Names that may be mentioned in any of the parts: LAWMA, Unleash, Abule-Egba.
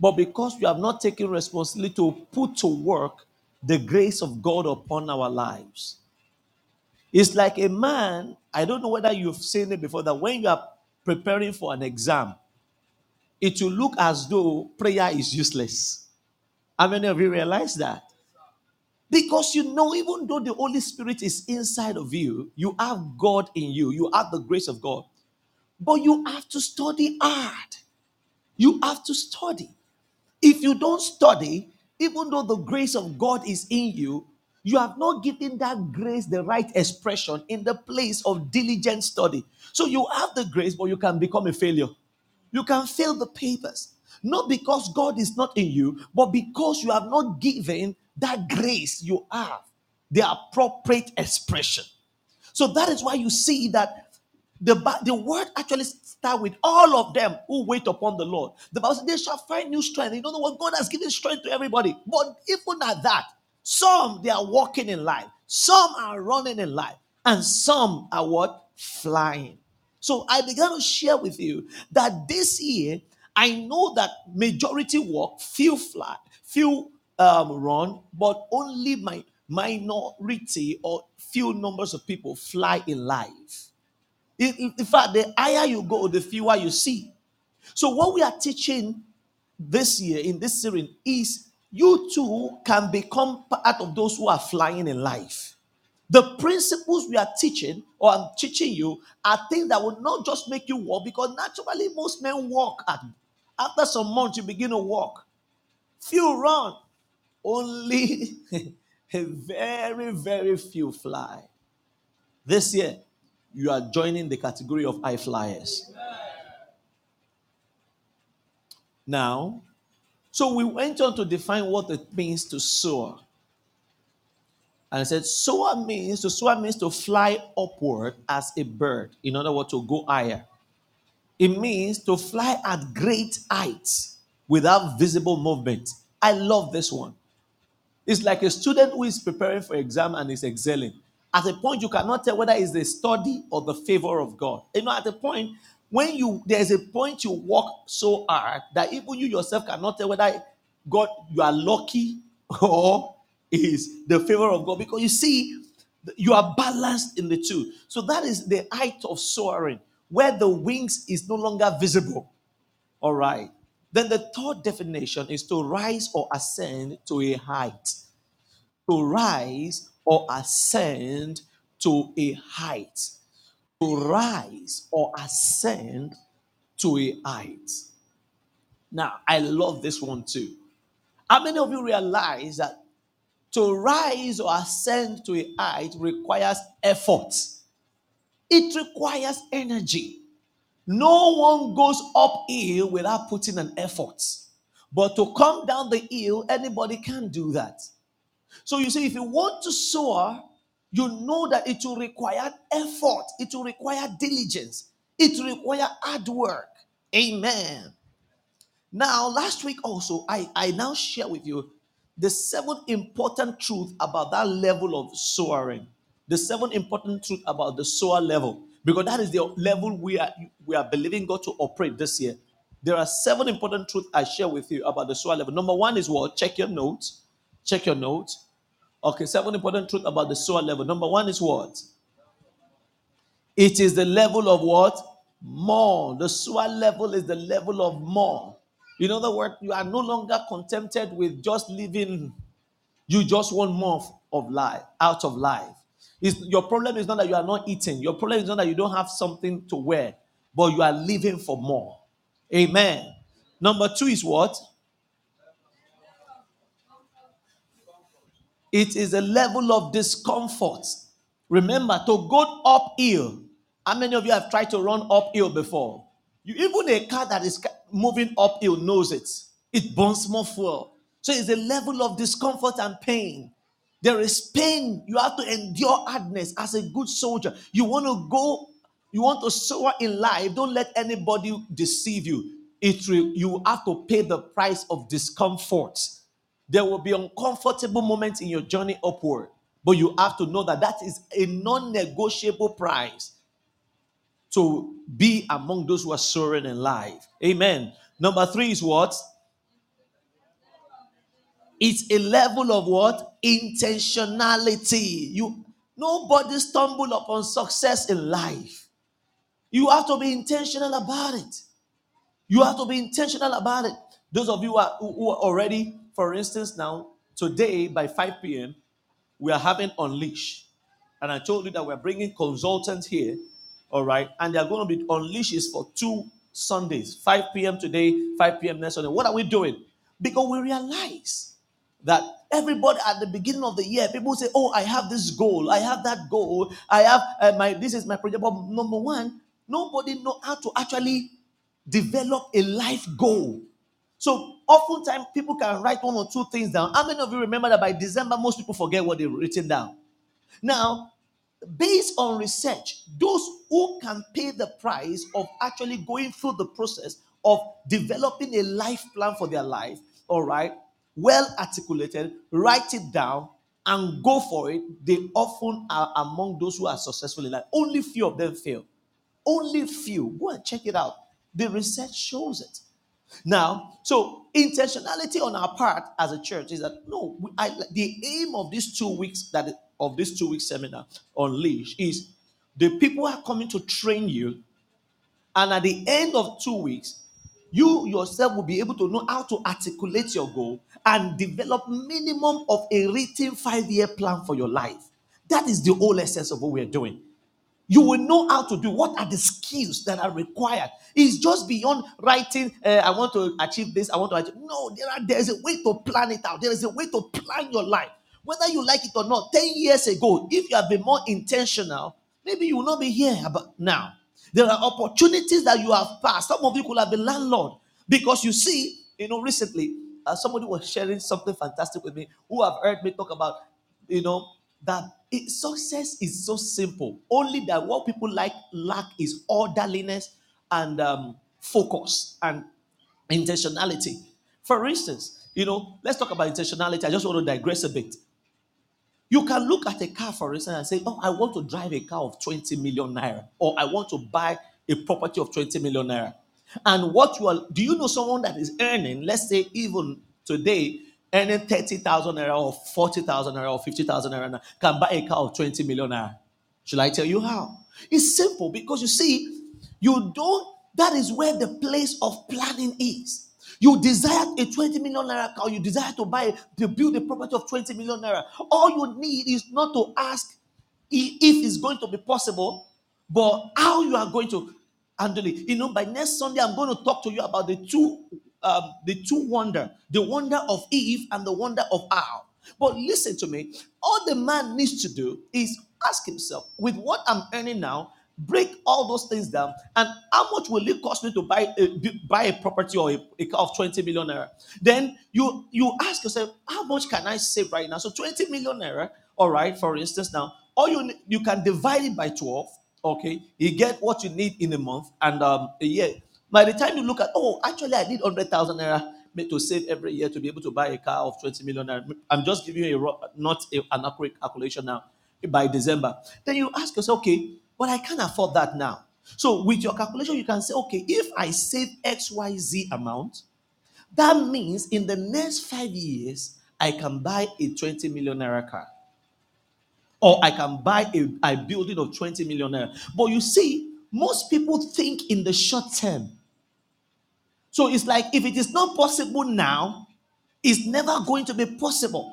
But because we have not taken responsibility to put to work the grace of God upon our lives. It's like a man, I don't know whether you've seen it before, that when you are preparing for an exam, it will look as though prayer is useless. How many of you realize that? Because you know, even though the Holy Spirit is inside of you, you have God in you, you have the grace of God. But you have to study hard. You have to study. If you don't study, even though the grace of God is in you, you have not given that grace the right expression in the place of diligent study. So you have the grace, but you can become a failure. You can fail the papers. Not because God is not in you, but because you have not given that grace you have the appropriate expression. So that is why you see that the word actually starts with all of them who wait upon the Lord. The Bible says they shall find new strength. You don't know what God has given strength to everybody. But even at that, some they are walking in life, some are running in life, and some are what? Flying. So I began to share with you that this year, I know that majority walk, few fly, few run, but only my minority or few numbers of people fly in life. In fact, the higher you go, the fewer you see. So what we are teaching this year in this series is you too can become part of those who are flying in life. The principles we are teaching or I'm teaching you are things that will not just make you walk, because naturally most men walk. After some months, you begin to walk. Few run. Only very, very few fly. This year, you are joining the category of high flyers. Now, so we went on to define what it means to soar. And I said, soar means to fly upward as a bird. In other words, to go higher. It means to fly at great heights without visible movement. I love this one. It's like a student who is preparing for exam and is excelling. At a point, you cannot tell whether it's the study or the favor of God. You know, at a point, there's a point you work so hard that even you yourself cannot tell whether God, you are lucky or is the favor of God. Because you see, you are balanced in the two. So that is the height of soaring, where the wings is no longer visible. All right. Then the third definition is to rise or ascend to a height. To rise or ascend to a height. To rise or ascend to a height. Now, I love this one too. How many of you realize that to rise or ascend to a height requires effort? It requires energy. No one goes uphill without putting an effort. But to come down the hill, anybody can do that. So you see, if you want to soar, you know that it will require effort. It will require diligence. It will require hard work. Amen. Now, last week also, I now share with you the 7 important truths about that level of soaring. The 7 important truths about the soar level. Because that is the level we are believing God to operate this year. There are 7 important truths I share with you about the soar level. Number 1 is what? Check your notes. Check your notes. Okay, 7 important truths about the soar level. Number 1 is what? It is the level of what? More. The soar level is the level of more. In other words, you are no longer contented with just living. You just want more of life, out of life. Your problem is not that you are not eating. Your problem is not that you don't have something to wear, but you are living for more. Amen. Number 2 is what? It is a level of discomfort. Remember, to go uphill. How many of you have tried to run uphill before? Even a car that is moving uphill knows it. It burns more fuel. So it's a level of discomfort and pain. There is pain. You have to endure hardness as a good soldier. You want to soar in life. Don't let anybody deceive you. You have to pay the price of discomfort. There will be uncomfortable moments in your journey upward, but you have to know that is a non-negotiable price to be among those who are soaring in life. Amen. Number 3 is what? It's a level of what? Intentionality. Nobody stumbles upon success in life. You have to be intentional about it. You have to be intentional about it. Those of you who are already, for instance, now, today by 5 p.m., we are having Unleash. And I told you that we're bringing consultants here, all right? And they're going to be Unleashes for 2 Sundays, 5 p.m. today, 5 p.m. next Sunday. What are we doing? Because we realize that everybody at the beginning of the year, people say, oh, I have this goal. I have that goal. I have this is my project. But number one, nobody knows how to actually develop a life goal. So oftentimes people can write 1 or 2 things down. How many of you remember that by December, most people forget what they've written down? Now, based on research, those who can pay the price of actually going through the process of developing a life plan for their life, all right, well articulated, write it down, and go for it, they often are among those who are successful in life. Only few of them fail. Only few. Go and check it out. The research shows it. Now, so intentionality on our part as a church is that, no, the aim of these 2 weeks, of this 2-week seminar on Leash, is the people are coming to train you, and at the end of 2 weeks, you yourself will be able to know how to articulate your goal and develop minimum of a written 5-year plan for your life. That is the whole essence of what we are doing. You will know how to do. What are the skills that are required? It's just beyond writing, I want to achieve this, I want to achieve. No, there's a way to plan it out. There is a way to plan your life. Whether you like it or not, 10 years ago, if you have been more intentional, maybe you will not be here now. There are opportunities that you have passed. Some of you could have been landlord. Because you see, recently, somebody was sharing something fantastic with me who have heard me talk about, that success is so simple. Only that what people lack is orderliness and focus and intentionality. For instance, let's talk about intentionality. I just want to digress a bit. You can look at a car, for instance, and say, oh, I want to drive a car of 20 million naira, or I want to buy a property of 20 million naira. And do you know someone that is earning, let's say even today, earning 30,000 naira or 40,000 naira or 50,000 naira can buy a car of 20 million naira? Shall I tell you how? It's simple, because you see, that is where the place of planning is. You desire a 20 million naira car. You desire to build a property of 20 million naira. All you need is not to ask if it's going to be possible, but how you are going to handle it. By next Sunday, I'm going to talk to you about the two wonders, the wonder of if and the wonder of how. But listen to me. All the man needs to do is ask himself, with what I'm earning now, break all those things down, and how much will it cost me to buy a property or a car of 20 million naira? Then you ask yourself, how much can I save right now? So 20 million naira, all right, for instance now, or you can divide it by 12, okay? You get what you need in a month and a year. By the time you look at, oh, actually I need 100,000 naira to save every year to be able to buy a car of 20 million naira. I'm just giving you not an accurate calculation now, by December. Then you ask yourself, okay, but I can't afford that now. So with your calculation, you can say, okay, if I save XYZ amount, that means in the next 5 years, I can buy a 20 million naira car. Or I can buy a building of 20 million naira. But you see, most people think in the short term. So it's like, if it is not possible now, it's never going to be possible.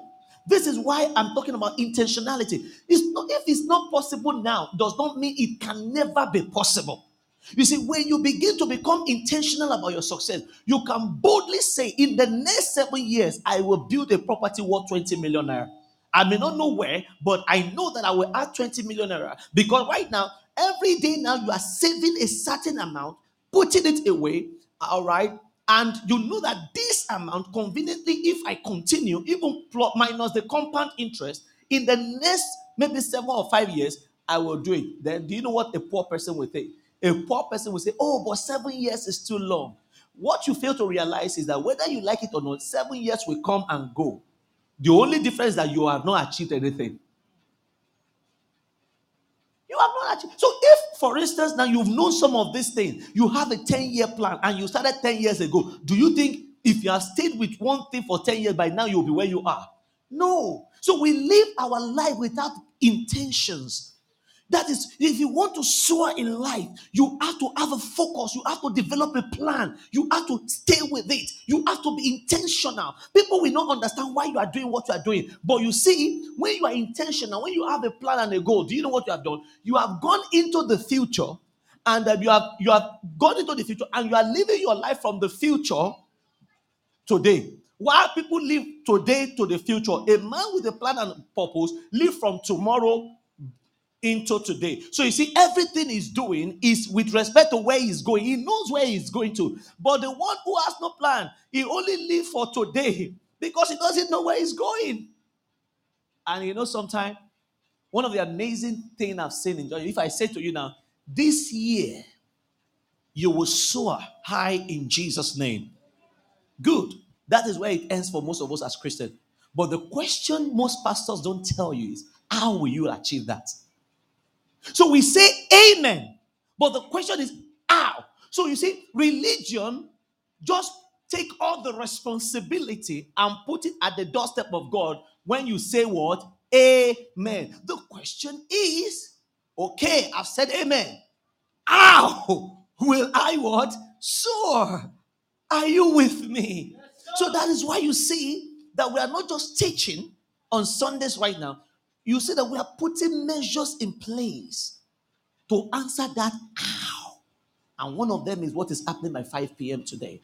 This is why I'm talking about intentionality. If it's not possible now, does not mean it can never be possible. You see, when you begin to become intentional about your success, you can boldly say, in the next 7 years, I will build a property worth 20 million naira. I may not know where, but I know that I will add 20 million naira. Because right now, every day now, you are saving a certain amount, putting it away, all right? And you know that this amount, conveniently, if I continue, even minus the compound interest, in the next maybe 7 or 5 years, I will do it. Then do you know what a poor person will think? A poor person will say, oh, but 7 years is too long. What you fail to realize is that whether you like it or not, 7 years will come and go. The only difference is that you have not achieved anything. So if, for instance, now you've known some of these things, you have a 10-year plan and you started 10 years ago, do you think if you have stayed with one thing for 10 years, by now you'll be where you are. No. So we live our life without intentions. That is, if you want to soar in life, you have to have a focus. You have to develop a plan. You have to stay with it. You have to be intentional. People will not understand why you are doing what you are doing. But you see, when you are intentional, when you have a plan and a goal, do you know what you have done? You have gone into the future, and you have gone into the future, and you are living your life from the future today. While people live today to the future, a man with a plan and purpose live from tomorrow into today. So you see, everything he's doing is with respect to where he's going. He knows where he's going to. But the one who has no plan, he only lives for today because he doesn't know where he's going. And you know, sometimes one of the amazing things I've seen in John, if I say to you now, this year you will soar high in Jesus' name. Good. That is where it ends for most of us as Christians. But the question most pastors don't tell you is, how will you achieve that? So we say amen, but the question is how? So you see, religion just take all the responsibility and put it at the doorstep of God when you say what? Amen. The question is, okay, I've said amen. How will I what? Soar. Are you with me? Yes, so that is why you see that we are not just teaching on Sundays right now. You see that we are putting measures in place to answer that how. And one of them is what is happening by 5 p.m. today.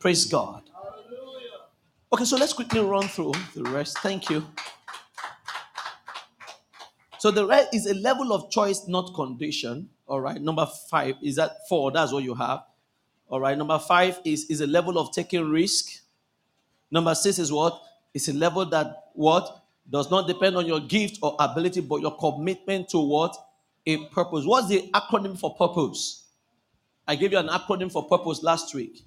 Praise God. Hallelujah. Okay, so let's quickly run through the rest. Thank you. So the rest is a level of choice, not condition. All right, number 5 is that 4. That's what you have. All right, number 5 is a level of taking risk. Number 6 is what? It's a level that what? Does not depend on your gift or ability, but your commitment to what? A purpose. What's the acronym for purpose? I gave you an acronym for purpose last week.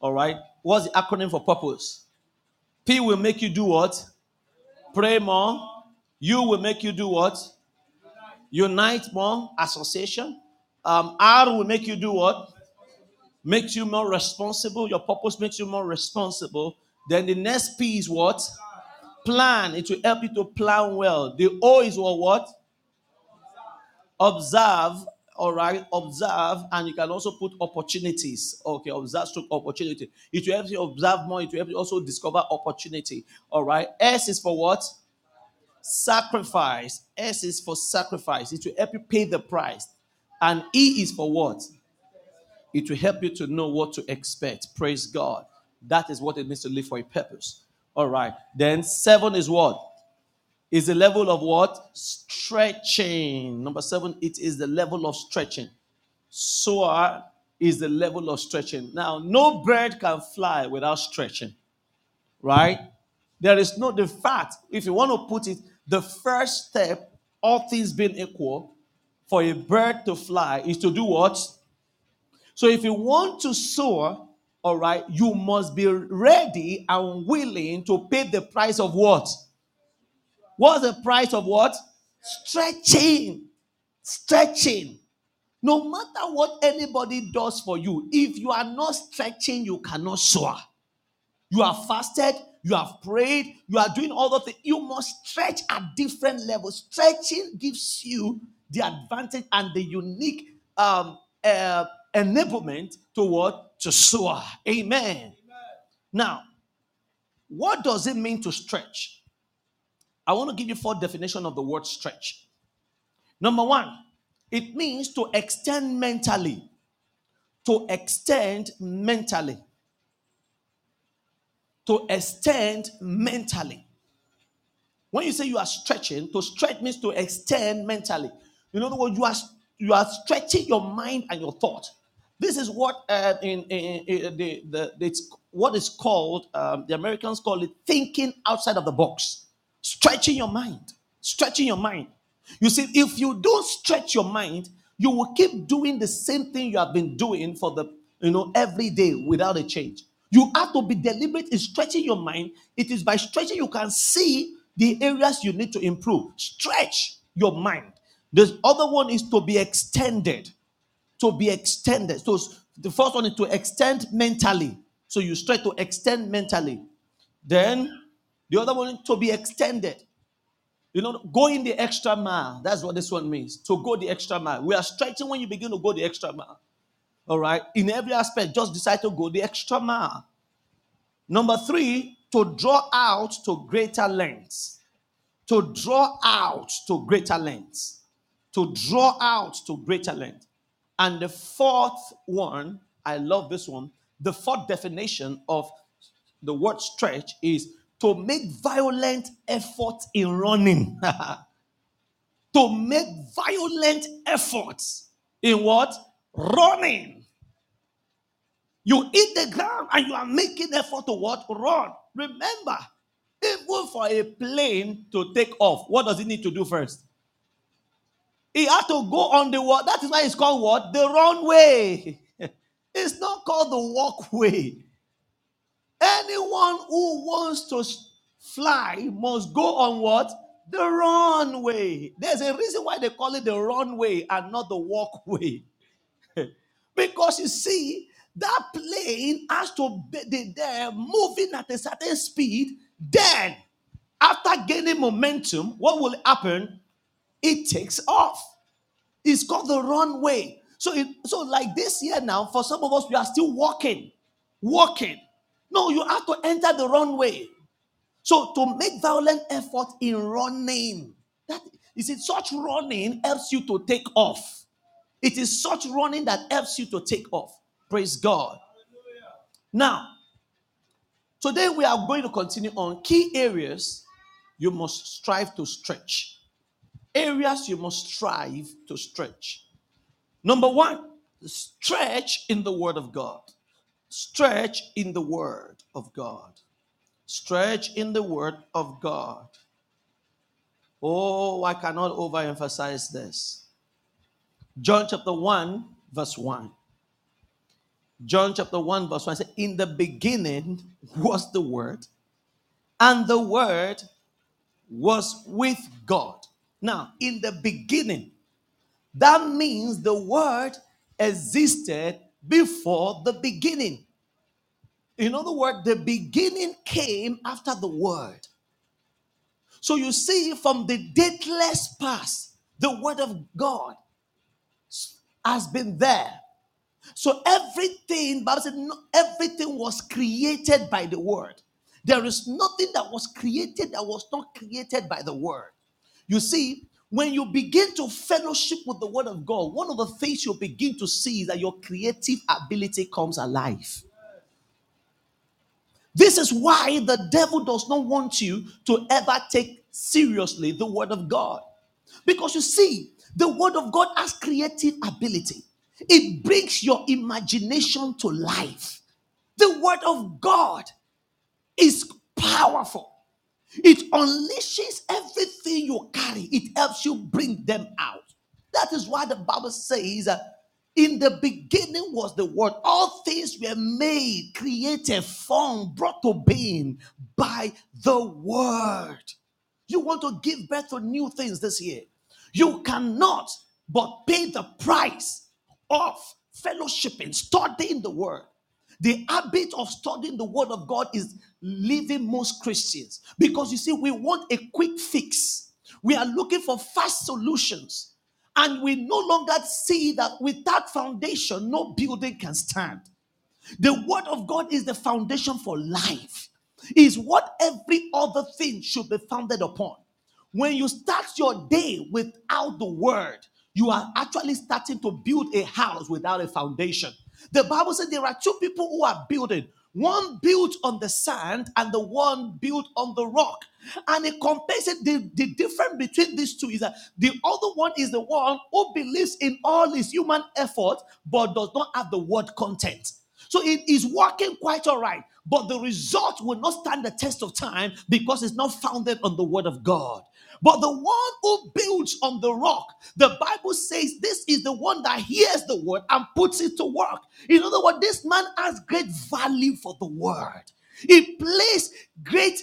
All right. What's the acronym for purpose? P will make you do what? Pray more. U will make you do what? Unite more. Association. R will make you do what? Makes you more responsible. Your purpose makes you more responsible. Then the next P is what? Plan. It will help you to plan well. The O is what? Observe. All right. Observe. And you can also put opportunities. Okay. Observe stroke opportunity. It will help you observe more. It will help you also discover opportunity. All right. S is for what? Sacrifice. S is for sacrifice. It will help you pay the price. And E is for what? It will help you to know what to expect. Praise God. That is what it means to live for a purpose. All right. Then 7 is what? Is the level of what? Stretching. Number 7, it is the level of stretching. Soar is the level of stretching. Now, no bird can fly without stretching. Right? There is no, the fact, if you want to put it, the first step, all things being equal, for a bird to fly is to do what? So if you want to soar, all right, you must be ready and willing to pay the price of what? What's the price of what? Stretching. Stretching. No matter what anybody does for you, if you are not stretching, you cannot soar. You have fasted, you have prayed, you are doing all those things. You must stretch at different levels. Stretching gives you the advantage and the unique enablement to what? To soar. Amen. Amen. Now, what does it mean to stretch? I want to give you 4 definitions of the word stretch. Number 1, it means to extend mentally. To extend mentally. To extend mentally. When you say you are stretching, to stretch means to extend mentally. In other words, you are stretching your mind and your thought. This is what what is called, the Americans call it thinking outside of the box. Stretching your mind. Stretching your mind. You see, if you don't stretch your mind, you will keep doing the same thing you have been doing for every day without a change. You have to be deliberate in stretching your mind. It is by stretching you can see the areas you need to improve. Stretch your mind. The other one is to be extended. To be extended. So the first one is to extend mentally. So you try to extend mentally. Then the other one to be extended. You know, going the extra mile. That's what this one means. To go the extra mile. We are stretching when you begin to go the extra mile. All right? In every aspect, just decide to go the extra mile. Number three, to draw out to greater lengths. To draw out to greater lengths. To draw out to greater length. And the fourth one, I love this one. The fourth definition of the word stretch is to make violent effort in running. To make violent efforts in what? Running. You hit the ground and you are making effort to what? Run. Remember, even for a plane to take off, what does it need to do first? It had to go on the water. That is why it's called what? The runway. It's not called the walkway. Anyone who wants to fly must go on what? The runway. There's a reason why they call it the runway and not the walkway. Because you see, that plane has to be there moving at a certain speed. Then, after gaining momentum, what will happen? It takes off. It's called the runway. So like this year now, for some of us, we are still walking. Walking. No, you have to enter the runway. So to make violent effort in running. That is it. Such running helps you to take off. It is such running that helps you to take off. Praise God. Hallelujah. Now, today we are going to continue on key areas you must strive to stretch. Areas you must strive to stretch. Number one, stretch in the Word of God. Stretch in the Word of God. Stretch in the Word of God. Oh, I cannot overemphasize this. John chapter 1, verse 1. John chapter 1, verse 1 says, in the beginning was the Word, and the Word was with God. Now, in the beginning, that means the Word existed before the beginning. In other words, the beginning came after the Word. So you see, from the dateless past, the Word of God has been there. So everything, Bible said, everything was created by the Word. There is nothing that was created that was not created by the Word. You see, when you begin to fellowship with the Word of God, one of the things you begin to see is that your creative ability comes alive. This is why the devil does not want you to ever take seriously the Word of God. Because you see, the Word of God has creative ability. It brings your imagination to life. The Word of God is powerful. It unleashes everything you carry. It helps you bring them out. That is why the Bible says, in the beginning was the Word. All things were made, created, formed, brought to being by the Word. You want to give birth to new things this year. You cannot but pay the price of fellowshipping, studying the Word. The habit of studying the Word of God is leaving most Christians. Because you see, we want a quick fix. We are looking for fast solutions. And we no longer see that without foundation, no building can stand. The Word of God is the foundation for life. It's what every other thing should be founded upon. When you start your day without the Word, you are actually starting to build a house without a foundation. The Bible says there are two people who are building. One built on the sand and the one built on the rock. And it compensates the difference between these two is that the other one is the one who believes in all his human effort but does not have the word content. So it is working quite all right, but the result will not stand the test of time because it's not founded on the Word of God. But the one who builds on the rock, the Bible says this is the one that hears the Word and puts it to work. In other words, this man has great value for the Word. He places great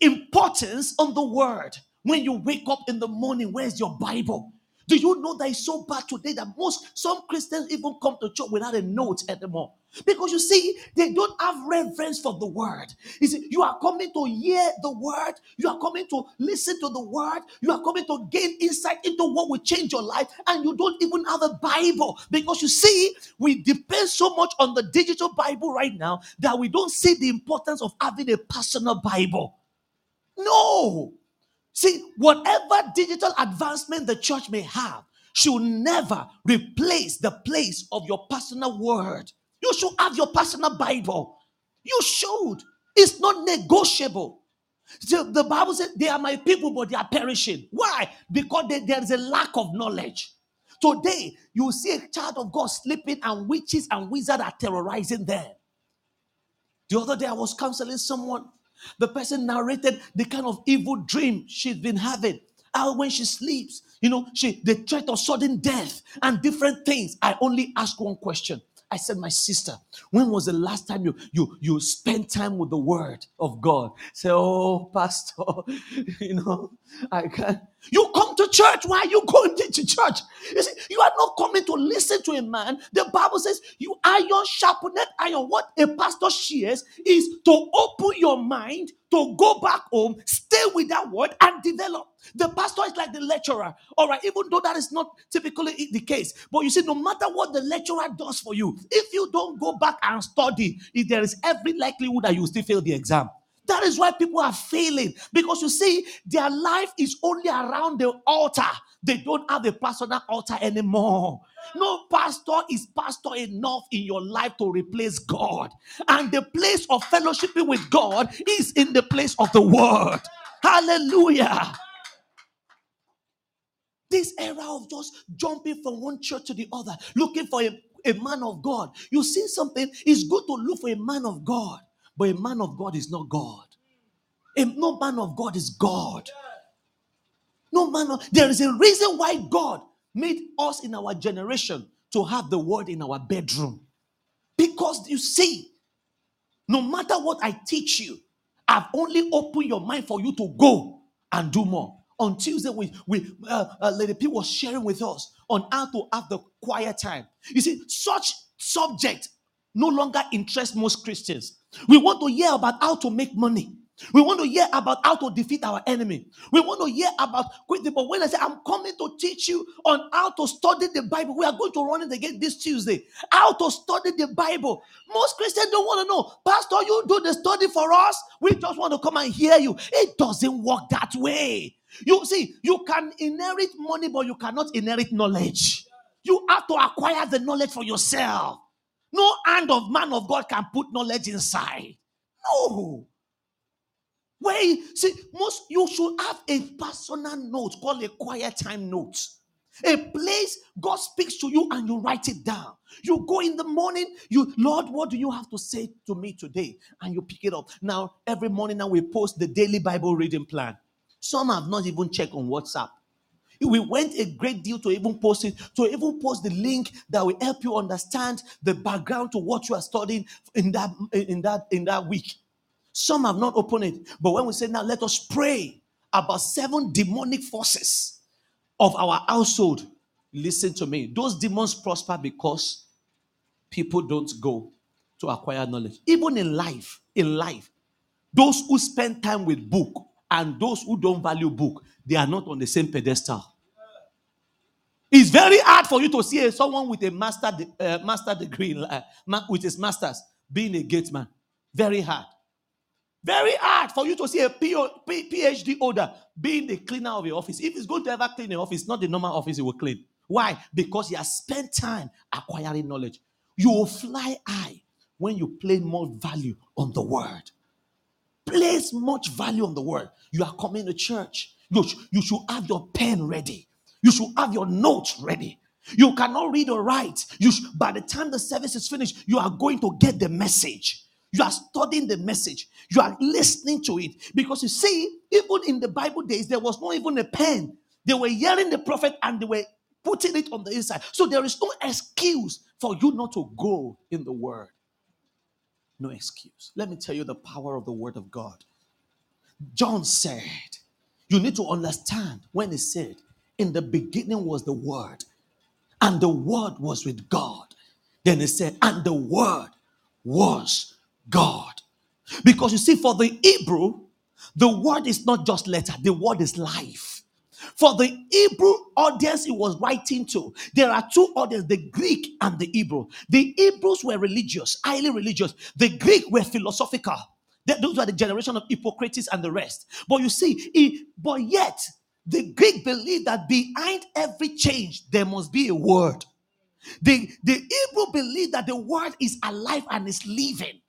importance on the Word. When you wake up in the morning, where's your Bible? Do you know that it's so bad today that some Christians even come to church without a note anymore? Because you see, they don't have reverence for the word. You see, you are coming to hear the word. You are coming to listen to the word. You are coming to gain insight into what will change your life. And you don't even have a Bible. Because you see, we depend so much on the digital Bible right now that we don't see the importance of having a personal Bible. No. See, whatever digital advancement the church may have should never replace the place of your personal word. You should have your personal Bible. You should. It's not negotiable. The Bible says they are my people, but they are perishing. Why? Because there is a lack of knowledge. Today, you see a child of God sleeping and witches and wizards are terrorizing them. The other day, I was counseling someone. The person narrated the kind of evil dream she's been having. How when she sleeps, the threat of sudden death and different things. I only asked one question. I said, my sister, when was the last time you spent time with the word of God? Say, oh, pastor, I can't. You come to church. Why are you going to church? You see, you are not coming to listen to a man. The Bible says, you iron sharpened iron. What a pastor shares is to open your mind, to go back home, stay with that word, and develop. The pastor is like the lecturer. All right, even though that is not typically the case. But you see, no matter what the lecturer does for you, if you don't go back and study, there is every likelihood that you still fail the exam. That is why people are failing. Because you see, their life is only around the altar. They don't have a personal altar anymore. No pastor is pastor enough in your life to replace God. And the place of fellowshipping with God is in the place of the word. Hallelujah. This era of just jumping from one church to the other, looking for a man of God. You see something, it's good to look for a man of God. But a man of God is not God. No man of God is God. There is a reason why God made us in our generation to have the word in our bedroom. Because you see, no matter what I teach you, I've only opened your mind for you to go and do more. On Tuesday, Lady P was sharing with us on how to have the quiet time. You see, such subject no longer interests most Christians. We want to hear about how to make money. We want to hear about how to defeat our enemy. We want to hear about quickly. But when I say I'm coming to teach you on how to study the Bible, we are going to run it again this Tuesday. How to study the Bible. Most Christians don't want to know. Pastor, you do the study for us. We just want to come and hear you. It doesn't work that way. You see, you can inherit money, but you cannot inherit knowledge. You have to acquire the knowledge for yourself. No hand of man of God can put knowledge inside. No. You should have a personal note called a quiet time note. A place God speaks to you and you write it down. You go in the morning, Lord, what do you have to say to me today? And you pick it up. Now, every morning now we post the daily Bible reading plan. Some have not even checked on WhatsApp. We went a great deal to even post it, to even post the link that will help you understand the background to what you are studying in that week. Some have not opened it. But when we say now, let us pray about 7 demonic forces of our household. Listen to me. Those demons prosper because people don't go to acquire knowledge. Even in life, those who spend time with book and those who don't value book, they are not on the same pedestal. It's very hard for you to see someone with a master degree, with his master's, being a gateman. Very hard. Very hard for you to see a PhD holder being the cleaner of your office. If he's going to ever clean your office, not the normal office he will clean. Why? Because he has spent time acquiring knowledge. You will fly high when you place more value on the word. Place much value on the word. You are coming to church. You should have your pen ready. You should have your notes ready. You cannot read or write. By the time the service is finished, you are going to get the message. You are studying the message. You are listening to it. Because you see, even in the Bible days, there was not even a pen. They were hearing the prophet and they were putting it on the inside. So there is no excuse for you not to go in the word. No excuse. Let me tell you the power of the word of God. John said, you need to understand when he said, In the beginning was the Word, and the Word was with God. Then it said, and the Word was God. Because you see, for the Hebrew, the Word is not just letter, the Word is life. For the Hebrew audience he was writing to, there are two audiences, the Greek and the Hebrew. The Hebrews were religious, highly religious. The Greek were philosophical. Those were the generation of Hippocrates and the rest. But you see, but yet, the Greek believed that behind every change, there must be a word. The Hebrew believed that the word is alive and is living.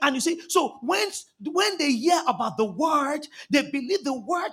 And you see, so when they hear about the word, they believe the word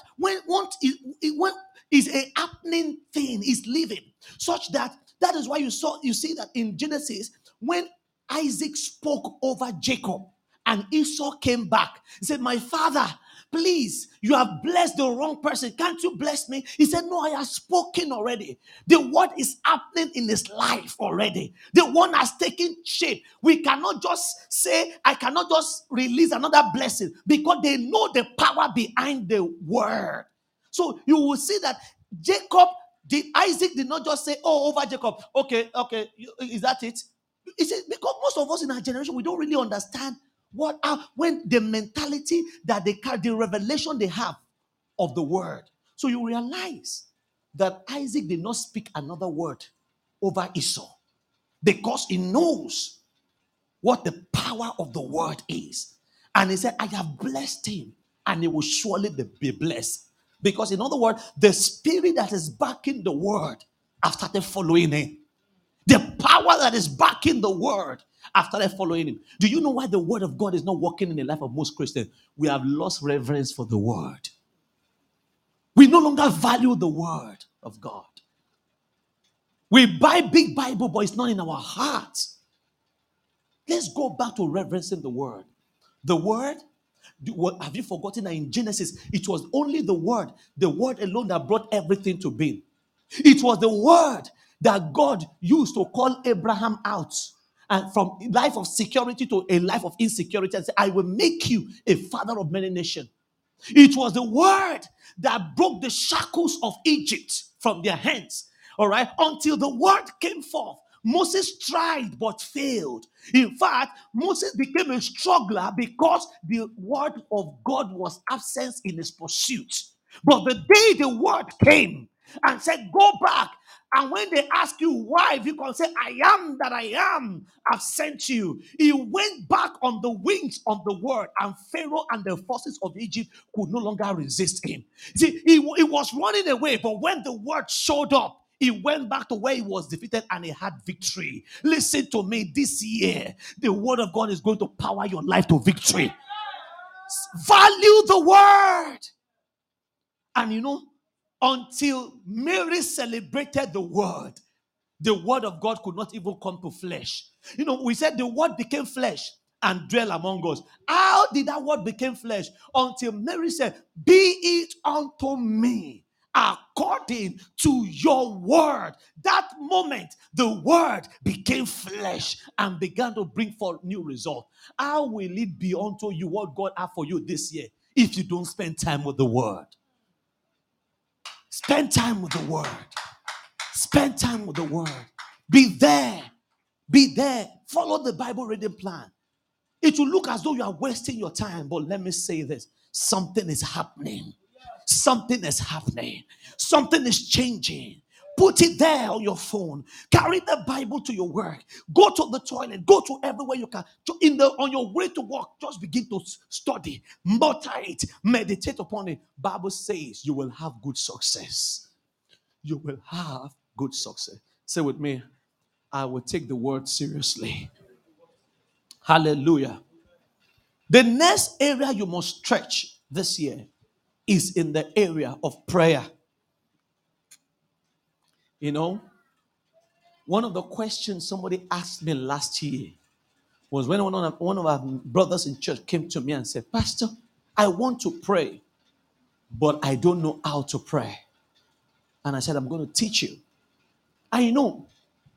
is a happening thing, is living. Such that is why you see that in Genesis, when Isaac spoke over Jacob and Esau came back, he said, "My father, please, you have blessed the wrong person. Can't you bless me?" He said, "No, I have spoken already. The word is happening in his life already. The one has taken shape. We cannot just say, I cannot just release another blessing," because they know the power behind the word. So you will see that Isaac did not just say, "Oh, over Jacob. Okay, is that it?" He said, because most of us in our generation, we don't really understand when the mentality that they carry, the revelation they have of the word. So you realize that Isaac did not speak another word over Esau, because he knows what the power of the word is. And he said, "I have blessed him, and he will surely be blessed." Because in other words, the spirit that is backing the word have started following him. The power that is backing the word after they following him. Do you know why the word of God is not working in the life of most Christians? We have lost reverence for the word. We no longer value the word of God. We buy big Bible, but it's not in our hearts. Let's go back to reverencing the word. The word, have you forgotten that in Genesis, it was only the word alone that brought everything to being. It was the word that God used to call Abraham out, and from life of security to a life of insecurity, and say, "I will make you a father of many nations." It was the word that broke the shackles of Egypt from their hands. All right, until the word came forth, Moses tried but failed. In fact, Moses became a struggler because the word of God was absent in his pursuit. But the day the word came and said, "Go back," and when they ask you why, if you can say, "I am that I am, I've sent you." He went back on the wings of the word, and Pharaoh and the forces of Egypt could no longer resist him. See, he was running away, but when the word showed up, he went back to where he was defeated and he had victory. Listen to me, this year, the word of God is going to power your life to victory. Value the word. And you know, until Mary celebrated the word of God could not even come to flesh. You know, we said the word became flesh and dwell among us. How did that word become flesh? Until Mary said, "Be it unto me according to your word." That moment, the word became flesh and began to bring forth new results. How will it be unto you what God has for you this year if you don't spend time with the word? Spend time with the word. Spend time with the word. Be there. Be there. Follow the Bible reading plan. It will look as though you are wasting your time, but let me say this. Something is happening. Something is happening. Something is changing. Put it there on your phone. Carry the Bible to your work. Go to the toilet. Go to everywhere you can. On your way to work, just begin to study. Mutter it. Meditate upon it. Bible says you will have good success. You will have good success. Say with me, I will take the word seriously. Hallelujah. The next area you must stretch this year is in the area of prayer. You know, one of the questions somebody asked me last year was when one of our brothers in church came to me and said, "Pastor, I want to pray, but I don't know how to pray." And I said, "I'm going to teach you." I know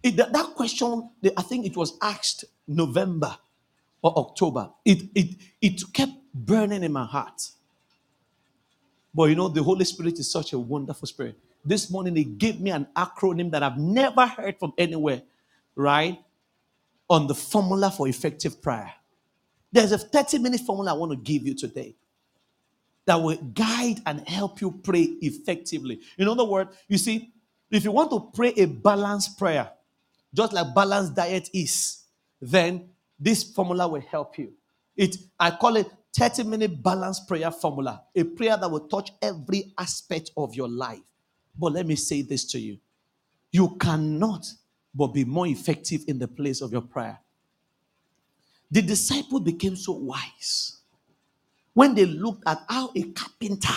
that question, I think it was asked November or October. It kept burning in my heart. But you know, the Holy Spirit is such a wonderful spirit. This morning, they gave me an acronym that I've never heard from anywhere, right? On the formula for effective prayer. There's a 30-minute formula I want to give you today that will guide and help you pray effectively. In other words, you see, if you want to pray a balanced prayer, just like balanced diet is, then this formula will help you. I call it 30-minute balanced prayer formula, a prayer that will touch every aspect of your life. But let me say this to you. You cannot but be more effective in the place of your prayer. The disciples became so wise when they looked at how a carpenter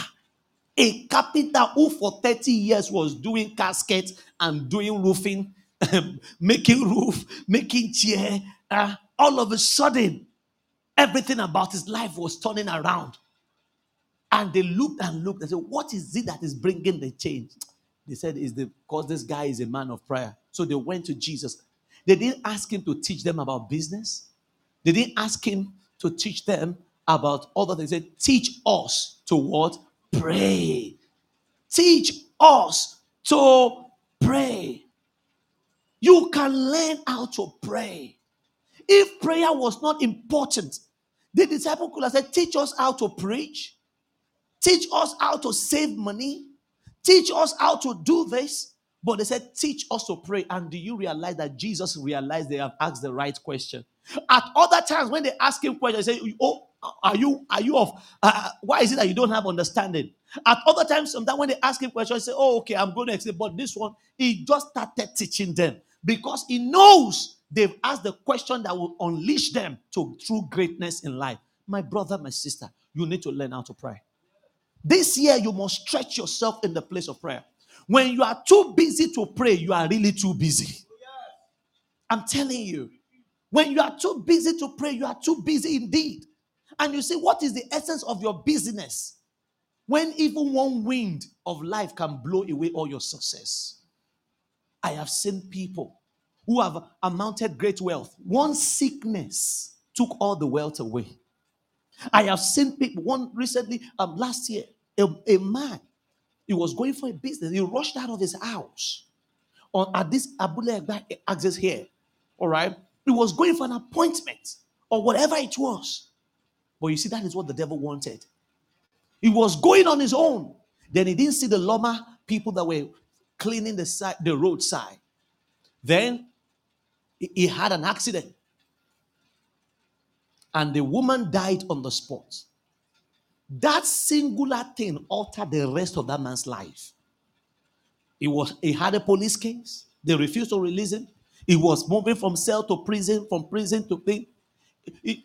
who for 30 years was doing caskets and doing roofing, making roof, making chair, all of a sudden, everything about his life was turning around. And they looked and said, what is it that is bringing the change? They said, because this guy is a man of prayer. So they went to Jesus. They didn't ask him to teach them about business. They didn't ask him to teach them about other things. They said, teach us to what? Pray. Teach us to pray. You can learn how to pray. If prayer was not important, the disciple could have said, teach us how to preach. Teach us how to save money. Teach us how to do this. But they said, teach us to pray. And do you realize that Jesus realized they have asked the right question? At other times, when they ask him questions, they say, oh, why is it that you don't have understanding? At other times, sometimes when they ask him questions, they say, oh, okay, I'm going to explain. But this one, he just started teaching them because he knows they've asked the question that will unleash them to true greatness in life. My brother, my sister, you need to learn how to pray. This year, you must stretch yourself in the place of prayer. When you are too busy to pray, you are really too busy. I'm telling you. When you are too busy to pray, you are too busy indeed. And you see, what is the essence of your busyness? When even one wind of life can blow away all your success. I have seen people who have amounted great wealth. One sickness took all the wealth away. I have seen people, one recently, last year, a man, he was going for a business. He rushed out of his house at this Abule-Egba access here. All right? He was going for an appointment or whatever it was. But you see, that is what the devil wanted. He was going on his own. Then he didn't see the LAWMA people that were cleaning the roadside. Then he had an accident. And the woman died on the spot. That singular thing altered the rest of that man's life. He had a police case. They refused to release him. He was moving from cell to prison, from prison to prison.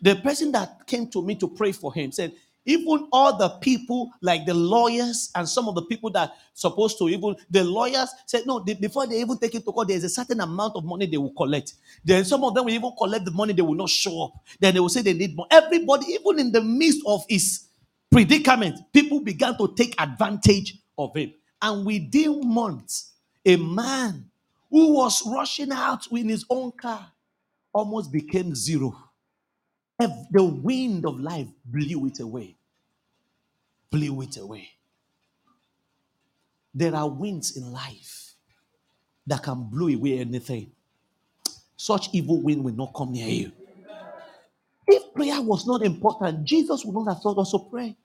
The person that came to me to pray for him said, even all the people, like the lawyers and some of the people that supposed to even, the lawyers said, no, before they even take it to court, there's a certain amount of money they will collect. Then some of them will even collect the money, they will not show up. Then they will say they need more. Everybody, even in the midst of his predicament, people began to take advantage of him. And within months, a man who was rushing out in his own car almost became zero. The wind of life blew it away. Blew it away. There are winds in life that can blow away anything. Such evil wind will not come near you. If prayer was not important, Jesus would not have taught us to pray.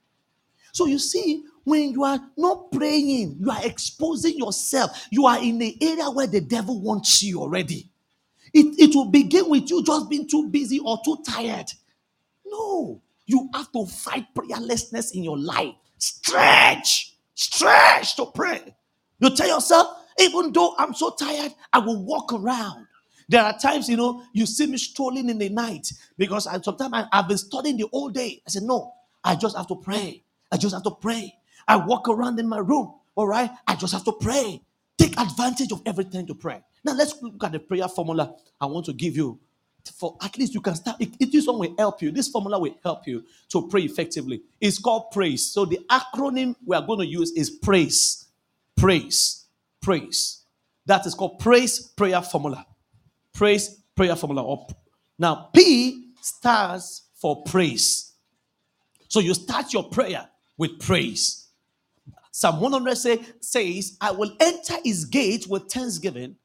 So you see, when you are not praying, you are exposing yourself. You are in the area where the devil wants you already. It will begin with you just being too busy or too tired. No, you have to fight prayerlessness in your life. Stretch to pray. You tell yourself, even though I'm so tired, I will walk around. There are times, you see me strolling in the night because sometimes I've been studying the whole day. I said, no, I just have to pray. I just have to pray. I walk around in my room, all right? I just have to pray. Take advantage of everything to pray. Now, let's look at the prayer formula I want to give you. For at least you can start. This one will help you. This formula will help you to pray effectively. It's called praise. So the acronym we are going to use is praise. Praise. Praise. That is called praise prayer formula. Praise prayer formula. Now, P stands for praise. So you start your prayer with praise. Psalm 100 says, I will enter his gate with thanksgiving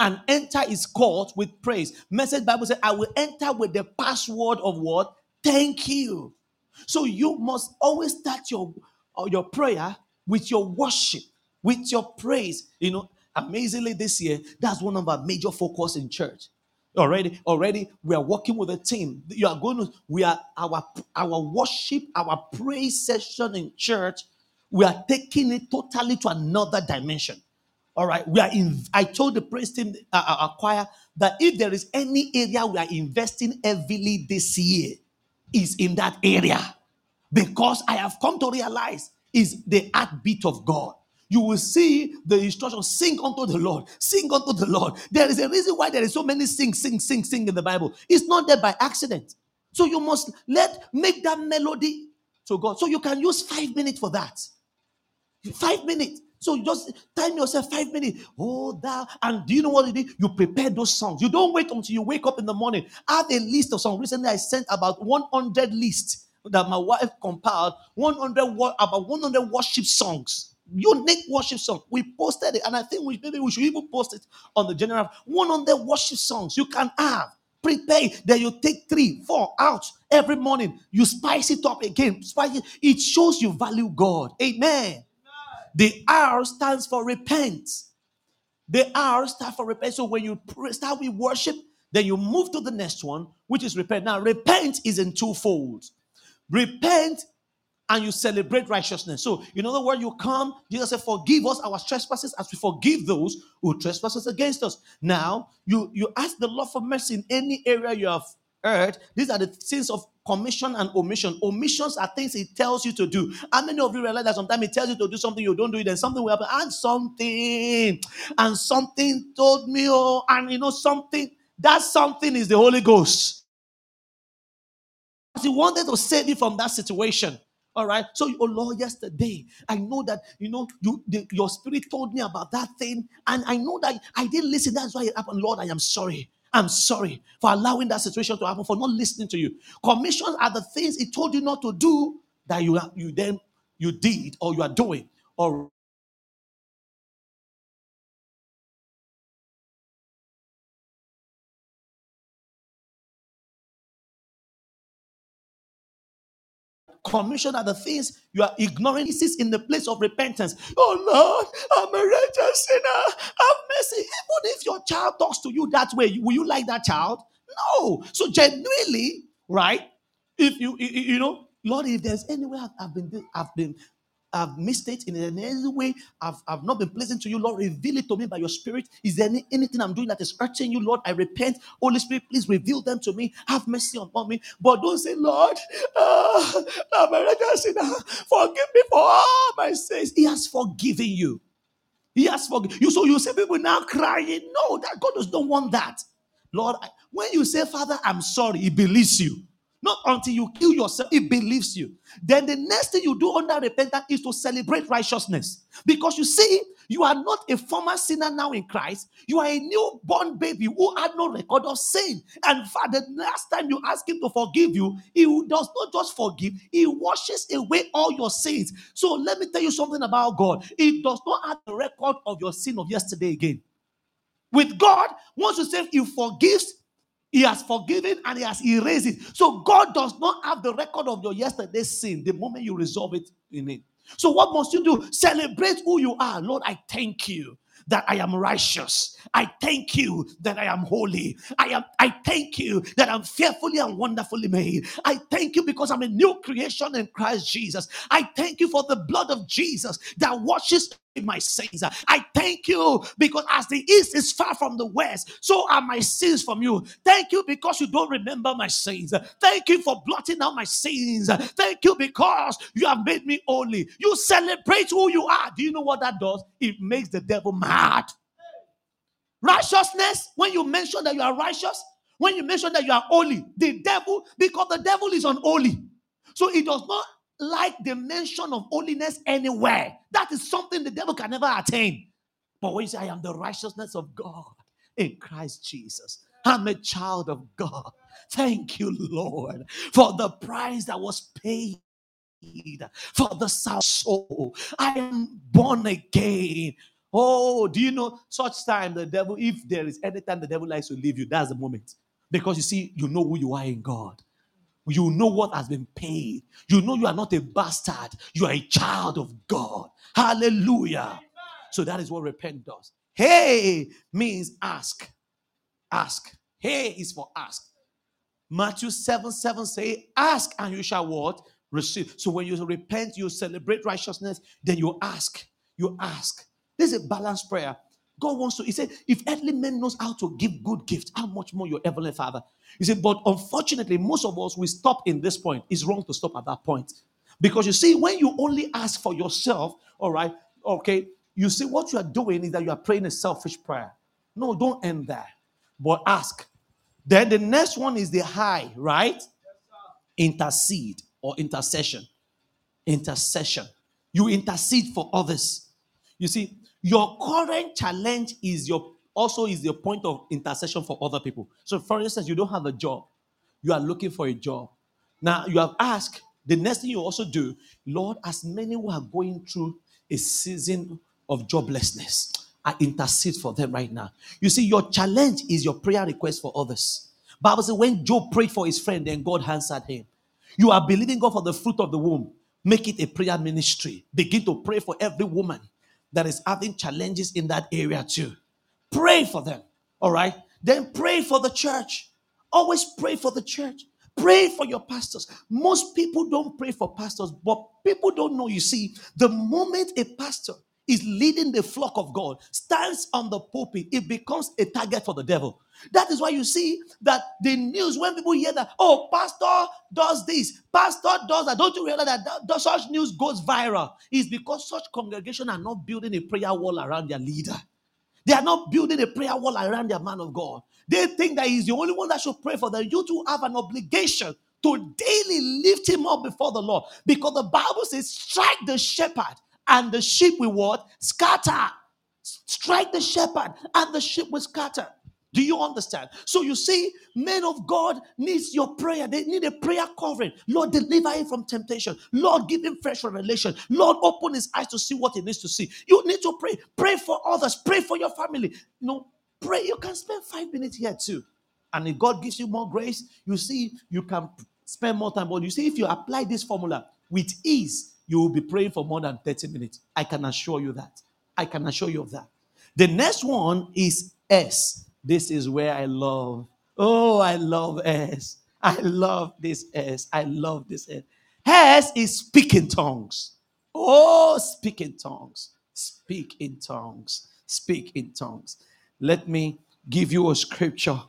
and enter his court with praise. Message Bible says, I will enter with the password of what? Thank you. So you must always start your prayer with your worship, with your praise. You know, amazingly this year, that's one of our major focus in church. Already, we are working with a team. Our worship, our praise session in church, we are taking it totally to another dimension. All right, I told the praise team, our choir, that if there is any area we are investing heavily this year, is in that area, because I have come to realize is the heartbeat of God. You will see the instruction, sing unto the Lord, sing unto the Lord. There is a reason why there is so many sing in the Bible. It's not there by accident. So you must make that melody to God. So you can use 5 minutes for that. 5 minutes. So just time yourself 5 minutes. Oh, thou. And do you know what it is? You prepare those songs. You don't wait until you wake up in the morning. I have a list of songs. Recently, I sent about 100 lists that my wife compiled. 100 worship songs. Unique worship song. We posted it, and I think maybe we should even post it on the general. 100 worship songs you can have. Prepare. Then you take 3, 4 out every morning. You spice it up again. It shows you value God. Amen. The R stands for repent. The R stands for repent. So when you start with worship, then you move to the next one, which is repent. Now, repent is in twofold. Repent and you celebrate righteousness. So, in other words, you come, Jesus said, forgive us our trespasses as we forgive those who trespass against us. Now, you ask the Lord for mercy in any area you have erred. These are the sins of commission and omission. Omissions are things he tells you to do. How many of you realize that sometimes he tells you to do something, you don't do it, then something will happen, and something told me, something, that something is the Holy Ghost. He wanted to save you from that situation. All right. So, oh Lord, yesterday, I know that, your spirit told me about that thing. And I know that I didn't listen. That's why it happened. Lord, I am sorry. I'm sorry for allowing that situation to happen, for not listening to you. Commissions are the things he told you not to do that you did or you are doing. Or commission are the things you are ignoring. This is in the place of repentance. Oh Lord, I'm a wretched sinner. Have mercy. Even if your child talks to you that way, will you like that child? No. So genuinely, right? If you Lord, if there's any way I've missed it, in any way I've not been pleasant to you, Lord, reveal it to me by your spirit. Is there anything I'm doing that is hurting you, Lord? I repent. Holy Spirit, please reveal them to me. Have mercy upon me. But don't say, Lord, I'm a wretched sinner. Forgive me for all my sins. He has forgiven you. He has forgiven you. So you see people now crying. No, that God does not want that. Lord, when you say, Father, I'm sorry, he believes you. Not until you kill yourself, it believes you. Then the next thing you do under repentance is to celebrate righteousness. Because you see, you are not a former sinner now in Christ. You are a newborn baby who had no record of sin. And for the last time you ask him to forgive you, he does not just forgive, he washes away all your sins. So let me tell you something about God. He does not have the record of your sin of yesterday again. With God, once you say he forgives, he has forgiven and he has erased it. So God does not have the record of your yesterday's sin the moment you resolve it in it. So what must you do? Celebrate who you are. Lord, I thank you that I am righteous. I thank you that I am holy. I thank you that I'm fearfully and wonderfully made. I thank you because I'm a new creation in Christ Jesus. I thank you for the blood of Jesus that washes my sins. I thank you because as the east is far from the west, so are my sins from you. Thank you because you don't remember my sins. Thank you for blotting out my sins. Thank you because you have made me holy. You celebrate who you are. Do you know what that does? It makes the devil mad. Righteousness, when you mention that you are righteous, when you mention that you are holy, the devil, because the devil is unholy. So he does not like the mention of holiness anywhere. That is something the devil can never attain. But when you say, I am the righteousness of God in Christ Jesus, I'm a child of God. Thank you, Lord, for the price that was paid for the soul. I am born again. Oh, do you know such time the devil, if there is any time the devil likes to leave you, that's the moment. Because you see, you know who you are in God. You know what has been paid. You know you are not a bastard. You are a child of God. Hallelujah. So that is what repent does. Hey means ask. Ask. Hey is for ask. Matthew 7:7 say, ask and you shall what? Receive. So when you repent, you celebrate righteousness, then you ask. You ask. This is a balanced prayer. God wants to, he said, if earthly men knows how to give good gifts, how much more your heavenly Father? He said, but unfortunately, most of us, we stop in this point. It's wrong to stop at that point. Because you see, when you only ask for yourself, all right, okay, you see what you are doing is that you are praying a selfish prayer. No, don't end there. But ask. Then the next one is the high, right? Intercede or intercession. Intercession. You intercede for others. You see, your current challenge is your point of intercession for other people. So, for instance, you don't have a job. You are looking for a job. Now, you have asked. The next thing you also do, Lord, as many who are going through a season of joblessness, I intercede for them right now. You see, your challenge is your prayer request for others. Bible says when Job prayed for his friend, then God answered him. You are believing God for the fruit of the womb. Make it a prayer ministry. Begin to pray for every woman that is having challenges in that area too. Pray for them, all right? Then pray for the church. Always pray for the church. Pray for your pastors. Most people don't pray for pastors, but people don't know. You see, the moment a pastor is leading the flock of God, stands on the pulpit, it becomes a target for the devil. That is why you see that the news, when people hear that, oh, pastor does this, pastor does that, don't you realize that such news goes viral? It's because such congregations are not building a prayer wall around their leader. They are not building a prayer wall around their man of God. They think that he's the only one that should pray for them. You two have an obligation to daily lift him up before the Lord. Because the Bible says, strike the shepherd and the sheep will what? Scatter. Strike the shepherd and the sheep will scatter. Do you understand? So you see, men of God needs your prayer. They need a prayer covering. Lord, deliver him from temptation. Lord, give him fresh revelation. Lord, open his eyes to see what he needs to see. You need to pray. Pray for others. Pray for your family. You know, pray. You can spend 5 minutes here too. And if God gives you more grace, you see, you can spend more time. But you see, if you apply this formula with ease, you will be praying for more than 30 minutes. I can assure you that. I can assure you of that. The next one is S. This is where I love. Oh, I love S. I love this S. I love this S. S is speak in tongues. Oh, speak in tongues. Speak in tongues. Speak in tongues. Let me give you a scripture.